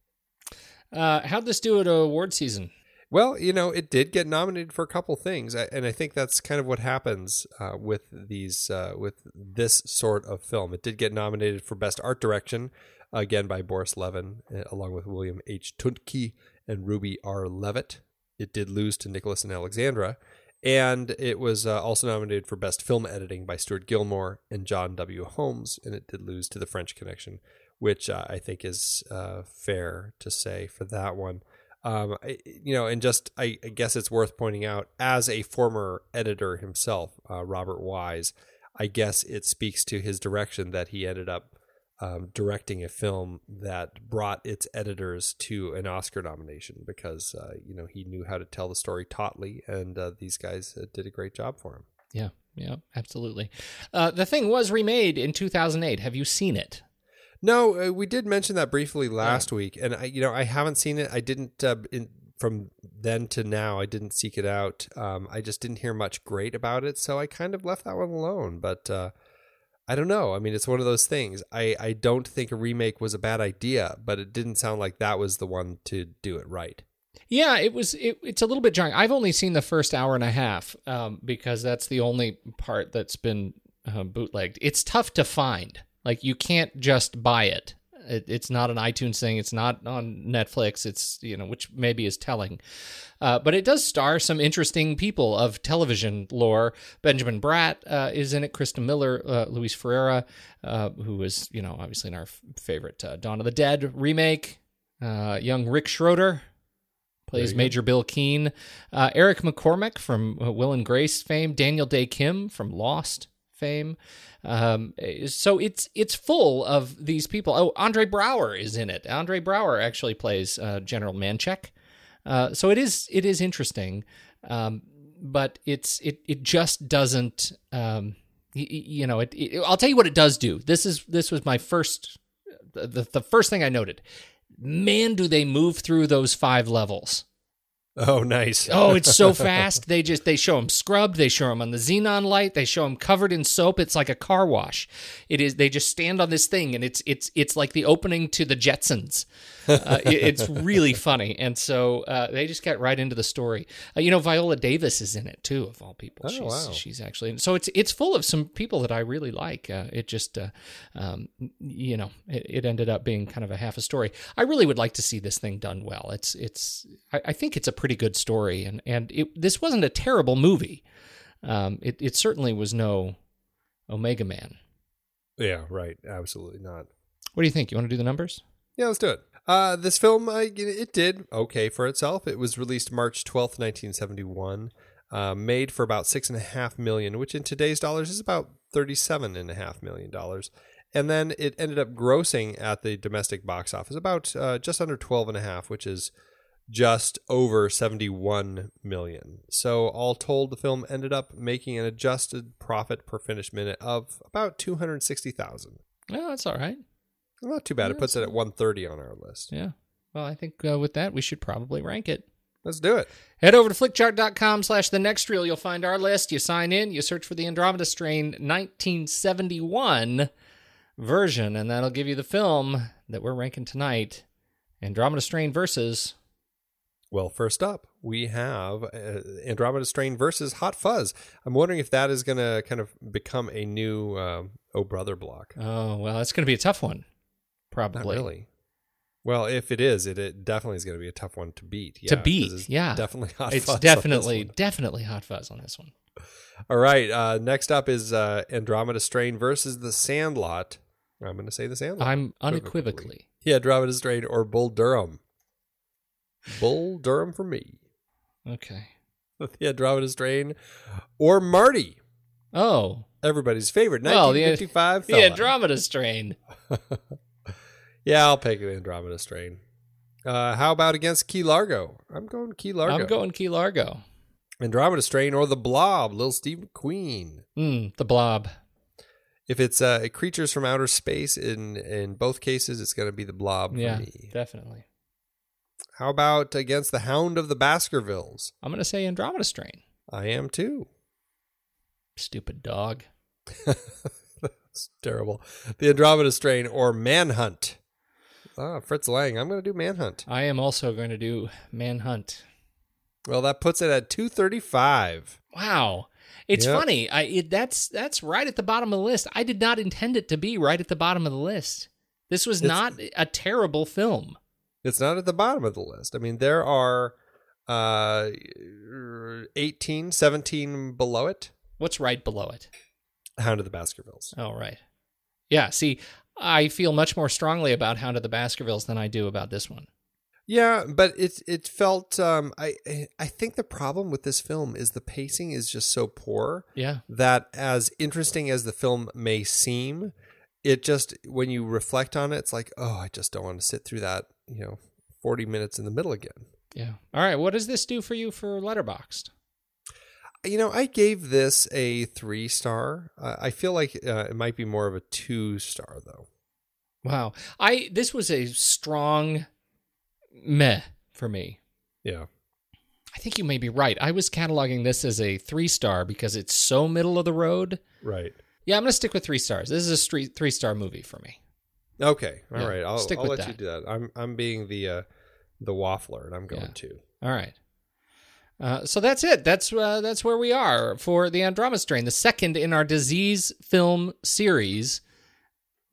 Uh, how'd this do at award season? Well, you know, it did get nominated for a couple things, and I think that's kind of what happens uh, with these uh, with this sort of film. It did get nominated for Best Art Direction, again by Boris Levin, along with William H. Tuntke and Ruby R. Levitt. It did lose to Nicholas and Alexandra, and it was uh, also nominated for Best Film Editing by Stuart Gilmore and John W. Holmes, and it did lose to The French Connection, which uh, I think is uh, fair to say for that one. Um, I, you know, and just, I, I guess it's worth pointing out, as a former editor himself, uh, Robert Wise, I guess it speaks to his direction that he ended up um, directing a film that brought its editors to an Oscar nomination because, uh, you know, he knew how to tell the story tautly, and uh, these guys uh, did a great job for him. Yeah, yeah, absolutely. Uh, the thing was remade in two thousand eight. Have you seen it? No, we did mention that briefly last yeah. week, and I, you know, I haven't seen it. I didn't uh, in, from then to now. I didn't seek it out. Um, I just didn't hear much great about it, so I kind of left that one alone. But uh, I don't know. I mean, it's one of those things. I, I don't think a remake was a bad idea, but it didn't sound like that was the one to do it right. Yeah, it was. It, it's a little bit jarring. I've only seen the first hour and a half um, because that's the only part that's been uh, bootlegged. It's tough to find. Like, you can't just buy it. it. It's not an iTunes thing. It's not on Netflix. It's, you know, which maybe is telling. Uh, but it does star some interesting people of television lore. Benjamin Bratt uh, is in it. Krista Miller, uh, Luis Ferreira, uh, who is, you know, obviously in our f- favorite uh, Dawn of the Dead remake. Uh, young Rick Schroeder plays Major Bill Keane. Uh, Eric McCormack from uh, Will and Grace fame. Daniel Day Kim from Lost fame. Um, so it's it's full of these people. Oh, Andre Brower is in it. Andre Brower actually plays uh, General Manchek. Uh, so it is it is interesting, um, but it's it it just doesn't. Um, y- you know, it, it, I'll tell you what it does do. This is this was my first the the first thing I noted. Man, do they move through those five levels? Oh, nice. Oh, it's so fast. They just, they show him scrubbed. They show him on the xenon light. They show him covered in soap. It's like a car wash. It is, they just stand on this thing, and it's, it's, it's like the opening to the Jetsons. Uh, it, it's really funny. And so uh, they just got right into the story. Uh, you know, Viola Davis is in it too, of all people. Oh, she's, wow. she's actually, so it's, it's full of some people that I really like. Uh, it just, uh, um, you know, it, it ended up being kind of a half a story. I really would like to see this thing done well. It's, it's, I, I think it's a pretty good story, and and it, this wasn't a terrible movie. Um, it it certainly was no Omega Man. Yeah, right. Absolutely not. What do you think? You want to do the numbers? Yeah, let's do it. Uh, this film, I, it did okay for itself. It was released March twelfth, nineteen seventy-one. Uh, made for about six and a half million, which in today's dollars is about thirty-seven and a half million dollars. And then it ended up grossing at the domestic box office about uh, just under twelve and a half, which is just over seventy-one million. So all told, the film ended up making an adjusted profit per finished minute of about two hundred sixty thousand. Oh, that's all right. Not too bad. Yeah, it puts it at one thirty on our list. Yeah. Well, I think uh, with that, we should probably rank it. Let's do it. Head over to flickchart.com slash the next reel. You'll find our list. You sign in, you search for The Andromeda Strain nineteen seventy-one version, and that'll give you the film that we're ranking tonight, Andromeda Strain versus... Well, first up, we have uh, Andromeda Strain versus Hot Fuzz. I'm wondering if that is going to kind of become a new uh, Oh Brother block. Oh, well, that's going to be a tough one, probably. Not really. Well, if it is, it, it definitely is going to be a tough one to beat. Yeah, to beat, yeah. Definitely Hot it's Fuzz. It's definitely, definitely Hot Fuzz on this one. All right. Uh, next up is uh, Andromeda Strain versus The Sandlot. I'm going to say The Sandlot. I'm unequivocally. Yeah, Andromeda Strain or Bull Durham. Bull Durham for me. Okay. The Andromeda Strain or Marty. Oh. Everybody's favorite. Well, nineteen fifty-five the, the Andromeda Strain. Yeah, I'll pick an Andromeda Strain. Uh, how about against Key Largo? I'm going Key Largo. I'm going Key Largo. Andromeda Strain or The Blob, Little Steve McQueen. Mm, The Blob. If it's uh, creatures from outer space, in, in both cases, it's going to be The Blob for yeah, me. Yeah, definitely. How about against The Hound of the Baskervilles? I'm going to say Andromeda Strain. I am too. Stupid dog. That's terrible. The Andromeda Strain or Manhunt? Ah, Fritz Lang. I'm going to do Manhunt. I am also going to do Manhunt. Well, that puts it at two thirty-five. Wow. It's yep. funny. I it, that's that's right at the bottom of the list. I did not intend it to be right at the bottom of the list. This was it's, not a terrible film. It's not at the bottom of the list. I mean, there are uh, eighteen, seventeen below it. What's right below it? Hound of the Baskervilles. Oh, right. Yeah, see, I feel much more strongly about Hound of the Baskervilles than I do about this one. Yeah, but it it felt, um, I I think the problem with this film is the pacing is just so poor. Yeah. That as interesting as the film may seem, it just, when you reflect on it, it's like, oh, I just don't want to sit through that, you know, forty minutes in the middle again. Yeah. All right. What does this do for you for Letterboxd? You know, I gave this a three star. Uh, I feel like uh, it might be more of a two star, though. Wow. I this was a strong meh for me. Yeah. I think you may be right. I was cataloging this as a three-star because it's so middle of the road. Right. Yeah, I'm going to stick with three stars. This is a three-star movie for me. Okay. All yeah, right. I'll, stick I'll with let that. you do that. I'm I'm being the uh, the waffler, and I'm going yeah. two. All right. Uh, so that's it. That's uh, that's where we are for The Andromeda Strain, the second in our disease film series.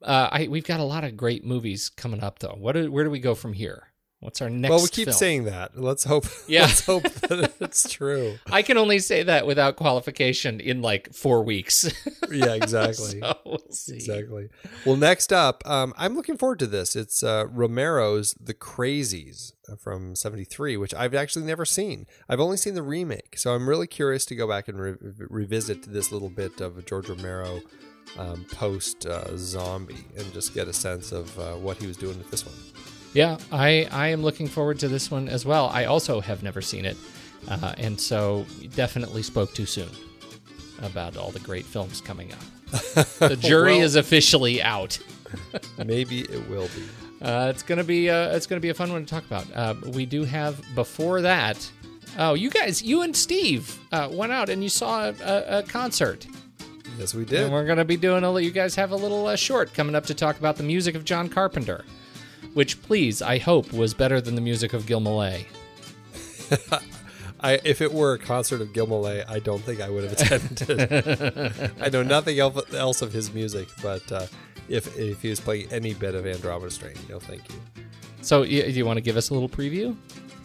Uh, I, we've got a lot of great movies coming up, though. What do, where do we go from here? What's our next? Well, we keep film? saying that. Let's hope. Yeah. Let's hope that it's true. I can only say that without qualification in like four weeks. Yeah, exactly. So we'll see. Exactly. Well, next up, um, I'm looking forward to this. It's uh, Romero's The Crazies from seventy-three, which I've actually never seen. I've only seen the remake, so I'm really curious to go back and re- revisit this little bit of George Romero um, post uh, zombie and just get a sense of uh, what he was doing with this one. Yeah, I, I am looking forward to this one as well. I also have never seen it, uh, and so definitely spoke too soon about all the great films coming up. The jury well, is officially out. Maybe it will be. Uh, it's gonna be uh, it's gonna be a fun one to talk about. Uh, we do have before that. Oh, you guys, you and Steve uh, went out and you saw a, a, a concert. Yes, we did. And we're gonna be doing a. You guys have a little uh, short coming up to talk about the music of John Carpenter. Which, please, I hope was better than the music of Gil Mellé. I, if it were a concert of Gil Mellé, I don't think I would have attended. I know nothing else of his music, but uh, if if he was playing any bit of Andromeda Strain, no thank you. So, you, you want to give us a little preview?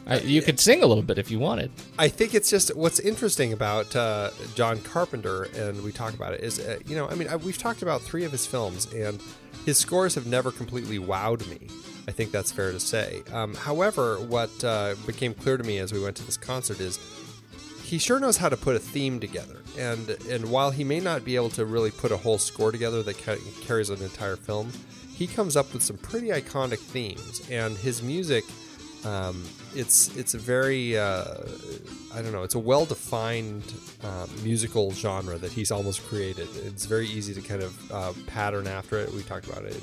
I, you could sing a little bit if you wanted. I think it's just what's interesting about uh, John Carpenter, and we talk about it, is, uh, you know, I mean, I, we've talked about three of his films, and his scores have never completely wowed me. I think that's fair to say. Um, however, what uh, became clear to me as we went to this concert is he sure knows how to put a theme together. And and while he may not be able to really put a whole score together that ca- carries an entire film, he comes up with some pretty iconic themes. And his music... Um, it's it's a very uh, I don't know it's a well-defined uh, musical genre that he's almost created. It's very easy to kind of uh, pattern after it. We talked about it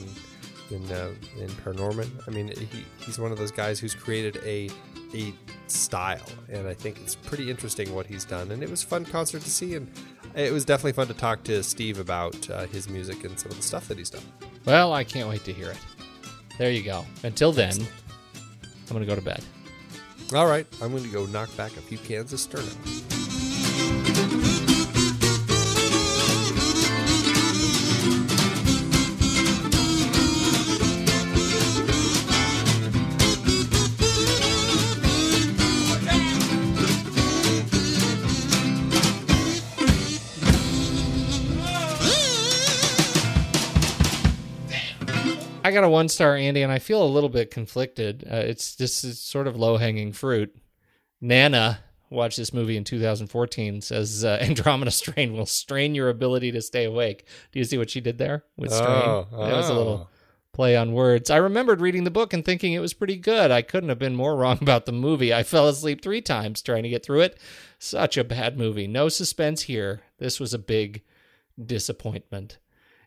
in in, uh, in Paranorman. I mean he, he's one of those guys who's created a a style, and I think it's pretty interesting what he's done. And it was a fun concert to see, and it was definitely fun to talk to Steve about uh, his music and some of the stuff that he's done. Well, I can't wait to hear it. There you go. Until then. Excellent. I'm going to go to bed. All right. I'm going to go knock back a few cans of Sterno. I got a one-star, Andy, and I feel a little bit conflicted. Uh, it's this is sort of low-hanging fruit. Nana watched this movie in two thousand fourteen, says uh, Andromeda Strain will strain your ability to stay awake. Do you see what she did there with strain? Oh, oh. That was a little play on words. I remembered reading the book and thinking it was pretty good. I couldn't have been more wrong about the movie. I fell asleep three times trying to get through it. Such a bad movie. No suspense here. This was a big disappointment.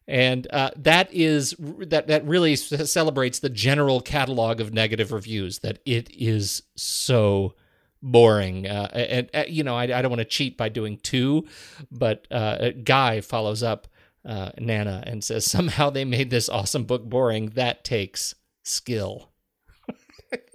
And uh, that is that that really celebrates the general catalog of negative reviews, that it is so boring. Uh, and, and, you know, I, I don't want to cheat by doing two, but uh, Guy follows up uh, Nana and says, somehow they made this awesome book boring. That takes skill.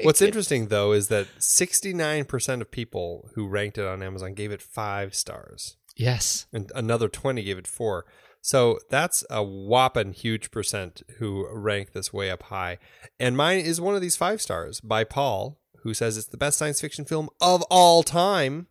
What's interesting, though, is that sixty-nine percent of people who ranked it on Amazon gave it five stars. Yes. And another twenty gave it four. So that's a whopping huge percent who rank this way up high. And mine is one of these five stars by Paul, who says it's the best science fiction film of all time.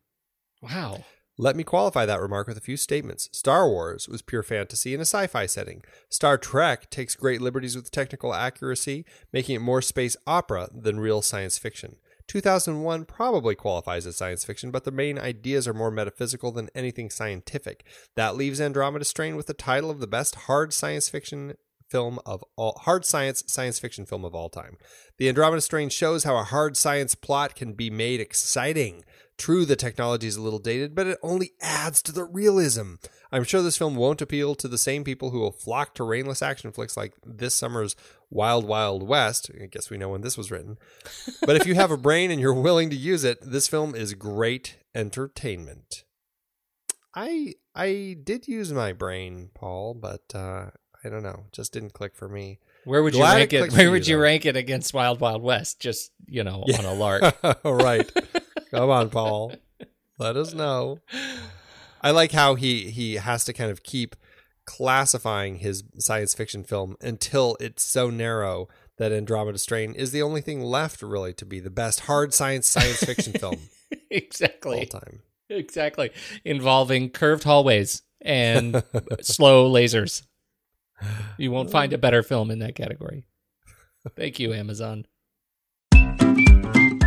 Wow. Let me qualify that remark with a few statements. Star Wars was pure fantasy in a sci-fi setting. Star Trek takes great liberties with technical accuracy, making it more space opera than real science fiction. two thousand one probably qualifies as science fiction, but the main ideas are more metaphysical than anything scientific. That leaves Andromeda Strain with the title of the best hard science fiction film of all hard science science fiction film of all time. The Andromeda Strain shows how a hard science plot can be made exciting True, the technology is a little dated, but it only adds to the realism. I'm sure this film won't appeal to the same people who will flock to brainless action flicks like this summer's Wild Wild West. I guess we know when this was written. But if you have a brain and you're willing to use it, this film is great entertainment. I I did use my brain, Paul, but uh, I don't know. It just didn't click for me. Where would you Glad rank it? it where would you, you rank it against Wild Wild West? Just, you know, yeah. on a lark. Right. Come on, Paul. Let us know. I like how he, he has to kind of keep classifying his science fiction film until it's so narrow that Andromeda Strain is the only thing left, really, to be the best hard science science fiction film. Exactly. Of all time. Exactly. Involving curved hallways and slow lasers. You won't find a better film in that category. Thank you, Amazon.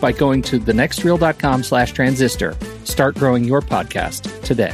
by going to thenextreel.com slash transistor. Start growing your podcast today.